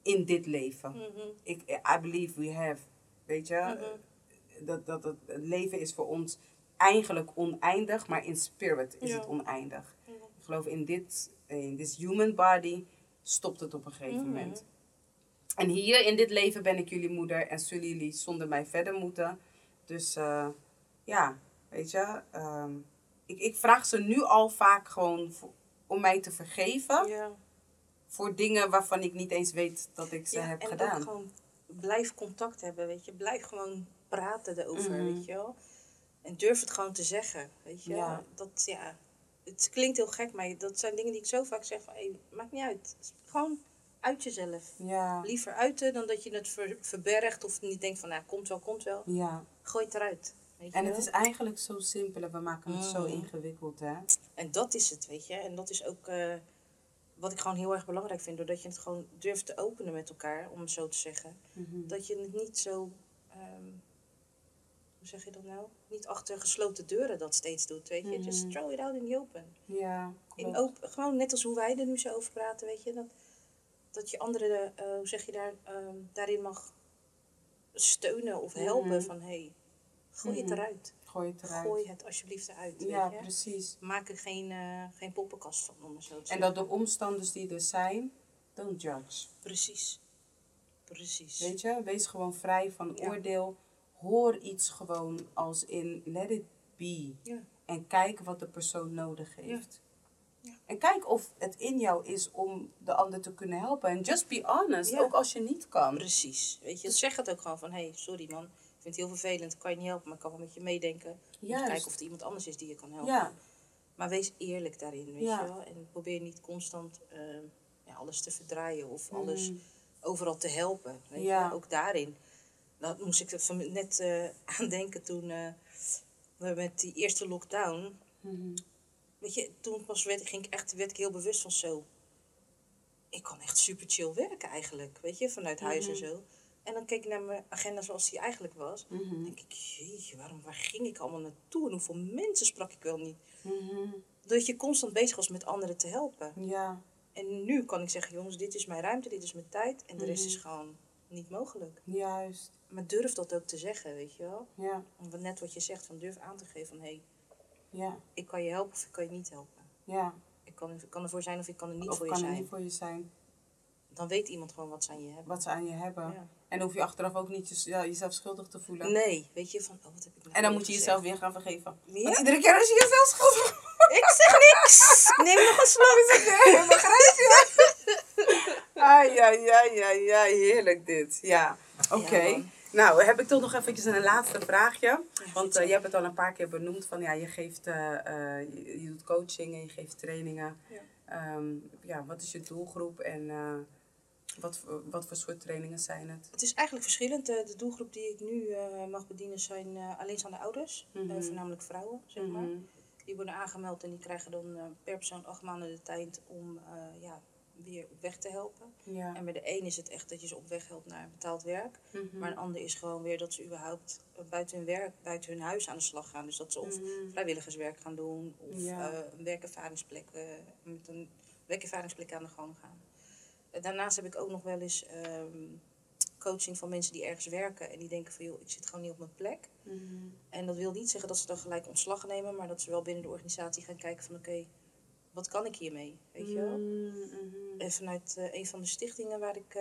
In dit leven. Mm-hmm. I believe we have. Weet je? Mm-hmm. Dat het leven is voor ons eigenlijk oneindig. Maar in spirit is het oneindig. Mm-hmm. Ik geloof in this human body stopt het op een gegeven moment. En hier in dit leven ben ik jullie moeder. En zullen jullie zonder mij verder moeten. Dus weet je. Ik vraag ze nu al vaak gewoon om mij te vergeven. Yeah. Voor dingen waarvan ik niet eens weet dat ik ze heb gedaan. En ook gewoon blijf contact hebben, weet je. Blijf gewoon praten erover, weet je wel. En durf het gewoon te zeggen, weet je. Ja. Het klinkt heel gek, maar dat zijn dingen die ik zo vaak zeg van... Hey, maakt niet uit. Gewoon uit jezelf. Ja. Liever uiten dan dat je het verbergt of niet denkt van... Nou, komt wel. Ja. Gooi het eruit. En het is eigenlijk zo simpel en we maken het zo ingewikkeld, hè. En dat is het, weet je. En dat is ook... wat ik gewoon heel erg belangrijk vind, doordat je het gewoon durft te openen met elkaar, om het zo te zeggen. Mm-hmm. Dat je het niet zo, hoe zeg je dat nou? Niet achter gesloten deuren dat steeds doet, weet je. Mm-hmm. Just throw it out in the open. Ja, gewoon net als hoe wij er nu zo over praten, weet je. Dat je anderen, hoe zeg je daarin mag steunen of helpen van, hey, gooi het eruit. Gooi het alsjeblieft eruit. Ja, weet je? Precies. Maak er geen poppenkast van, om het zo te zeggen. En dat de omstanders die er zijn, don't judge. Precies. Weet je, wees gewoon vrij van oordeel. Hoor iets gewoon als in let it be. Ja. En kijk wat de persoon nodig heeft. Ja. En kijk of het in jou is om de ander te kunnen helpen. En just be honest, ook als je niet kan. Precies. Weet je, dus zeg het ook gewoon van, hey, sorry man. Ik vind het heel vervelend, kan je niet helpen, maar ik kan wel met je meedenken. Juist. Kijken of er iemand anders is die je kan helpen. Ja. Maar wees eerlijk daarin, weet je wel. En probeer niet constant alles te verdraaien of alles overal te helpen. Weet je? Ook daarin. Dat moest ik net aan denken toen we met die eerste lockdown. Mm-hmm. Weet je, toen pas werd ik heel bewust van zo. Ik kan echt super chill werken eigenlijk, weet je, vanuit huis en zo. En dan keek ik naar mijn agenda zoals die eigenlijk was. Mm-hmm. Dan denk ik, jeetje, waar ging ik allemaal naartoe? En hoeveel mensen sprak ik wel niet? Mm-hmm. Dat je constant bezig was met anderen te helpen. Ja. En nu kan ik zeggen, jongens, dit is mijn ruimte, dit is mijn tijd. En de rest is gewoon niet mogelijk. Juist. Maar durf dat ook te zeggen, weet je wel? Ja. Want net wat je zegt, van durf aan te geven van, hé, ik kan je helpen of ik kan je niet helpen. Ja. Ik kan ervoor zijn of ik kan er niet voor je zijn. Dan weet iemand gewoon wat ze aan je hebben. Ja. En hoef je achteraf ook niet jezelf schuldig te voelen. Nee, weet je, van, oh, wat heb ik nou? En dan moet je jezelf weer gaan vergeven. Ja? Want iedere keer als je jezelf schuldig voelt. Ik zeg niks. Neem nog een slok. Nee, begrijp je? Ja, heerlijk dit. Ja, oké. Ja, nou, heb ik toch nog eventjes een laatste vraagje. Ja, want je hebt het al een paar keer benoemd. Van, ja, je geeft, je doet coaching en je geeft trainingen. Ja. Wat is je doelgroep en... Wat voor soort trainingen zijn het? Het is eigenlijk verschillend. De doelgroep die ik nu mag bedienen zijn alleenstaande ouders. Mm-hmm. Voornamelijk vrouwen, zeg maar. Mm-hmm. Die worden aangemeld en die krijgen dan per persoon 8 maanden de tijd om weer op weg te helpen. Ja. En bij de een is het echt dat je ze op weg helpt naar betaald werk. Mm-hmm. Maar een ander is gewoon weer dat ze überhaupt buiten hun werk, buiten hun huis aan de slag gaan. Dus dat ze of vrijwilligerswerk gaan doen of een werkervaringsplek met een werkervaringsplek aan de gang gaan. Daarnaast heb ik ook nog wel eens coaching van mensen die ergens werken en die denken van joh, ik zit gewoon niet op mijn plek. Mm-hmm. En dat wil niet zeggen dat ze dan gelijk ontslag nemen, maar dat ze wel binnen de organisatie gaan kijken van oké, wat kan ik hiermee? Weet je wel? Mm-hmm. En vanuit een van de stichtingen waar ik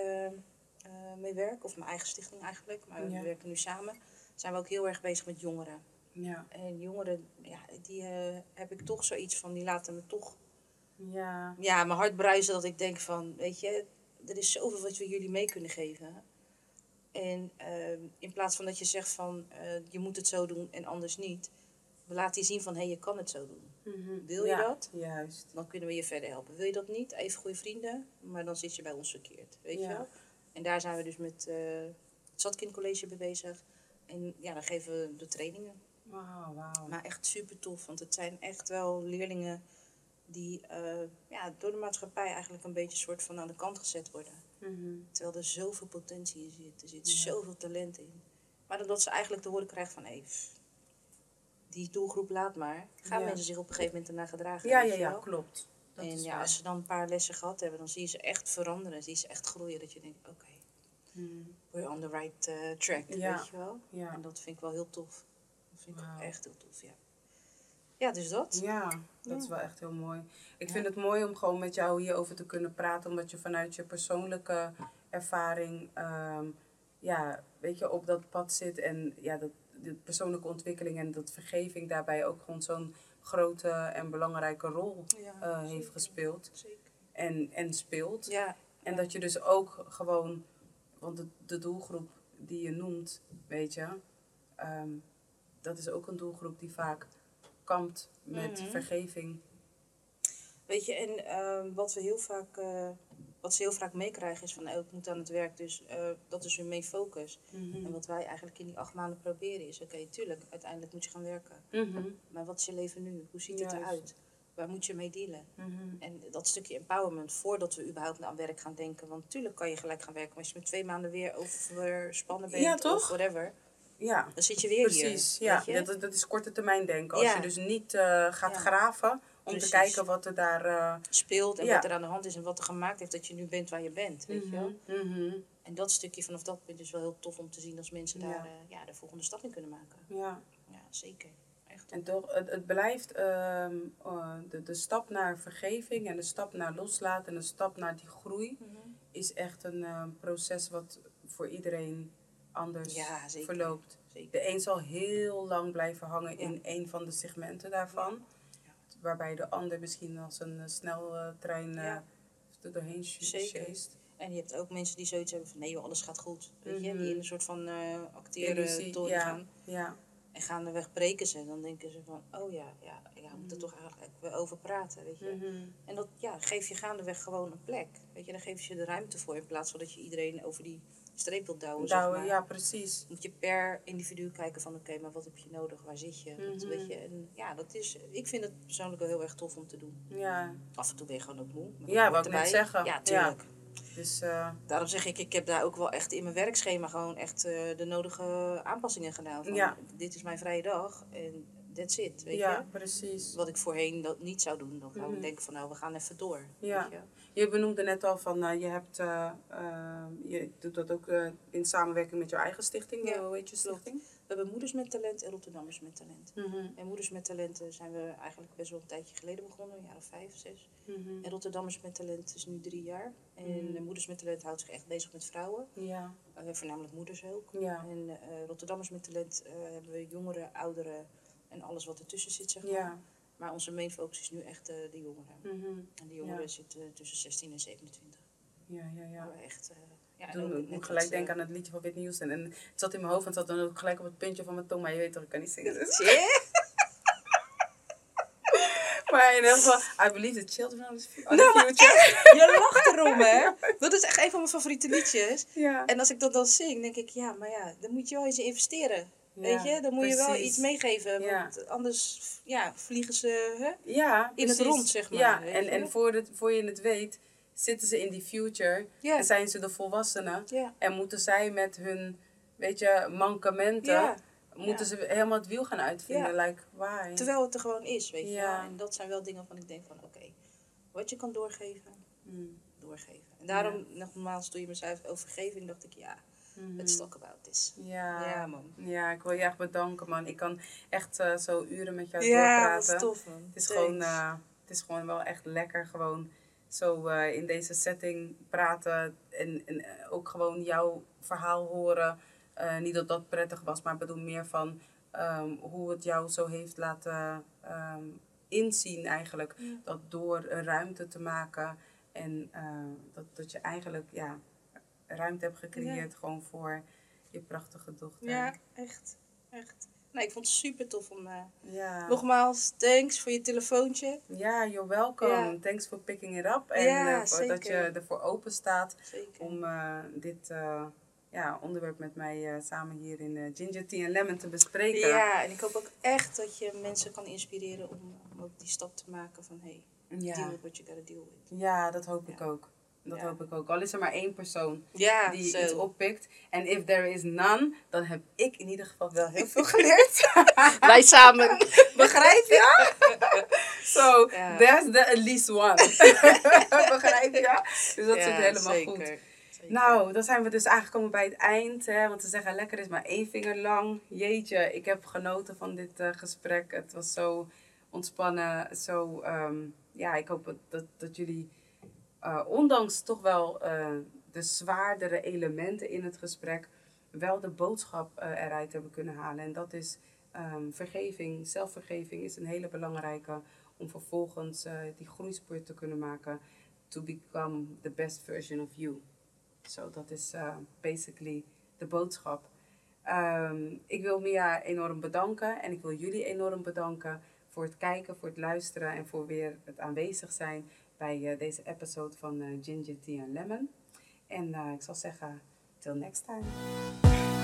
mee werk, of mijn eigen stichting eigenlijk, maar we werken nu samen, zijn we ook heel erg bezig met jongeren. Ja. En jongeren, die heb ik toch zoiets van, die laten me toch mijn hart bruisen, dat ik denk van, weet je, er is zoveel wat we jullie mee kunnen geven. En in plaats van dat je zegt van, je moet het zo doen en anders niet, we laten je zien van, hé, je kan het zo doen. Mm-hmm. Wil je dat? Juist. Dan kunnen we je verder helpen. Wil je dat niet? Even goede vrienden, maar dan zit je bij ons verkeerd, weet je wel? En daar zijn we dus met het Zatkind College mee bezig. En dan geven we de trainingen. Wauw. Maar echt super tof, want het zijn echt wel leerlingen die door de maatschappij eigenlijk een beetje soort van aan de kant gezet worden. Mm-hmm. Terwijl er zoveel potentie in zit. Er zit zoveel talent in. Maar doordat ze eigenlijk te horen krijgen van die doelgroep laat maar. Gaan mensen zich op een gegeven moment ernaar gedragen? Ja, klopt. Dat en als ze dan een paar lessen gehad hebben, dan zie je ze echt veranderen. Zie je ze echt groeien. Dat je denkt, oké, we're on the right track, weet je wel. Ja. En dat vind ik wel heel tof. Dat vind ik ook echt heel tof, Ja, dus dat. Dat is wel echt heel mooi. Ik vind het mooi om gewoon met jou hierover te kunnen praten. Omdat je vanuit je persoonlijke ervaring, weet je, op dat pad zit. En de persoonlijke ontwikkeling en dat vergeving daarbij ook gewoon zo'n grote en belangrijke rol heeft gespeeld. Zeker. En speelt. Ja, en dat je dus ook gewoon, want de doelgroep die je noemt, weet je, dat is ook een doelgroep die vaak kampt met vergeving. Weet je, en wat ze heel vaak meekrijgen is van, ik moet aan het werk, dus dat is hun main focus. Mm-hmm. En wat wij eigenlijk in die 8 maanden proberen is, oké, tuurlijk, uiteindelijk moet je gaan werken. Mm-hmm. Maar wat is je leven nu? Hoe ziet het eruit? Waar moet je mee dealen? Mm-hmm. En dat stukje empowerment, voordat we überhaupt aan werk gaan denken. Want tuurlijk kan je gelijk gaan werken, maar als je met 2 maanden weer overspannen bent of whatever, dan zit je weer hier. Precies, ja. Dat is korte termijn denken. Als je dus niet gaat graven, om te kijken wat er daar speelt en wat er aan de hand is en wat er gemaakt heeft dat je nu bent waar je bent, weet je wel. Mm-hmm. En dat stukje vanaf dat punt is wel heel tof om te zien als mensen daar de volgende stap in kunnen maken. Ja zeker. Echt. En toch, het blijft de stap naar vergeving en de stap naar loslaten en de stap naar die groei is echt een proces wat voor iedereen anders verloopt. Zeker. De een zal heel lang blijven hangen in een van de segmenten daarvan. Ja. Waarbij de ander misschien als een sneltrein er doorheen sjeest. En je hebt ook mensen die zoiets hebben van, nee joh, alles gaat goed. Weet je, die in een soort van acteren doorgaan. Ja. En gaandeweg breken ze. En dan denken ze van, we moeten er toch eigenlijk over praten, weet je. Mm-hmm. En dat geef je gaandeweg gewoon een plek. Weet je, dan geef je de ruimte voor. In plaats van dat je iedereen over die streep wilt douwen, zeg maar. Ja, precies. Moet je per individu kijken van, oké, maar wat heb je nodig? Waar zit je? Mm-hmm. Weet je, en dat is, ik vind het persoonlijk wel heel erg tof om te doen. Ja. Af en toe ben je gewoon ook moe. Wat ik net zeggen. Ja, tuurlijk. Ja. Dus, daarom zeg ik heb daar ook wel echt in mijn werkschema gewoon echt de nodige aanpassingen gedaan. Van, dit is mijn vrije dag en that's it, weet je? Ja, precies. Wat ik voorheen dat niet zou doen. Dan zou ik denken van, we gaan even door. Ja. Weet je? Je benoemde net al van, je doet dat ook in samenwerking met jouw eigen stichting. Ja, hoe heet je stichting? We hebben Moeders met Talent en Rotterdammers met Talent. Mm-hmm. En Moeders met Talent zijn we eigenlijk best wel een tijdje geleden begonnen. Een jaar of 5, 6. Mm-hmm. En Rotterdammers met Talent is nu 3 jaar. En Moeders met Talent houdt zich echt bezig met vrouwen. Ja. Voornamelijk moeders ook. Ja. En Rotterdammers met Talent hebben we jongeren, ouderen en alles wat ertussen zit, zeg maar. Ja. Maar onze main focus is nu echt de jongeren. Mm-hmm. En de jongeren zitten tussen 16 en 27. Ja. Maar echt, ik moet gelijk denken aan het liedje van Whitney Houston. En het zat in mijn hoofd en het zat dan ook gelijk op het puntje van mijn tong. Maar je weet toch, ik kan niet zingen. Dus. Maar in ieder geval, I believe the children of the future. Je lacht erom, hè? dat is echt een van mijn favoriete liedjes. Ja. En als ik dat dan zing, denk ik, ja, maar ja, dan moet je wel eens investeren. Ja, weet je, dan moet precies. je wel iets meegeven, want ja. anders ja, vliegen ze ja, in het rond, zeg maar. Ja, en voor je het weet, zitten ze in die future yeah. en zijn ze de volwassenen. Yeah. En moeten zij met hun, weet je, mankementen, yeah. moeten yeah. ze helemaal het wiel gaan uitvinden. Yeah. Like, why? Terwijl het er gewoon is, weet je. Ja. En dat zijn wel dingen waarvan ik denk van, oké, wat je kan doorgeven, doorgeven. En daarom, nogmaals, toen je me zei over vergeving, dacht ik, ja. Het talk about this. Ja. Ja, man. Ja, ik wil je echt bedanken, man. Ik kan echt zo uren met jou doorpraten. Ja, dat is tof, man. Het is gewoon wel echt lekker gewoon zo in deze setting praten. En ook gewoon jouw verhaal horen. Niet dat dat prettig was, maar ik bedoel meer van hoe het jou zo heeft laten inzien eigenlijk. Ja. Dat door ruimte te maken en dat je eigenlijk... ja. ruimte heb gecreëerd gewoon voor je prachtige dochter. Ja, echt. Nou, ik vond het super tof om... Nogmaals, thanks voor je telefoontje. Ja, you're welcome. Ja. Thanks for picking it up. En dat je ervoor open staat om dit onderwerp met mij samen hier in Ginger Tea and Lemon te bespreken. Ja, en ik hoop ook echt dat je mensen kan inspireren om ook die stap te maken van... deal with what you gotta deal with. Ja, dat hoop ik ook. Dat hoop ik ook. Al is er maar één persoon die iets oppikt. En if there is none, dan heb ik in ieder geval wel heel veel geleerd. Wij samen. Begrijp je? So, there's the at least one. Begrijp je? Dus dat zit helemaal goed. Zeker. Nou, dan zijn we dus aangekomen bij het eind. Hè? Want ze zeggen, lekker is maar 1 vinger lang. Jeetje, ik heb genoten van dit gesprek. Het was zo ontspannen. Zo, ik hoop dat jullie... ondanks toch wel de zwaardere elementen in het gesprek, wel de boodschap eruit hebben kunnen halen. En dat is vergeving. Zelfvergeving is een hele belangrijke om vervolgens die groeispurt te kunnen maken. To become the best version of you. So, dat is basically de boodschap. Ik wil Mia enorm bedanken en ik wil jullie enorm bedanken voor het kijken, voor het luisteren en voor weer het aanwezig zijn bij deze episode van Ginger Tea and Lemon. En ik zal zeggen, till next time.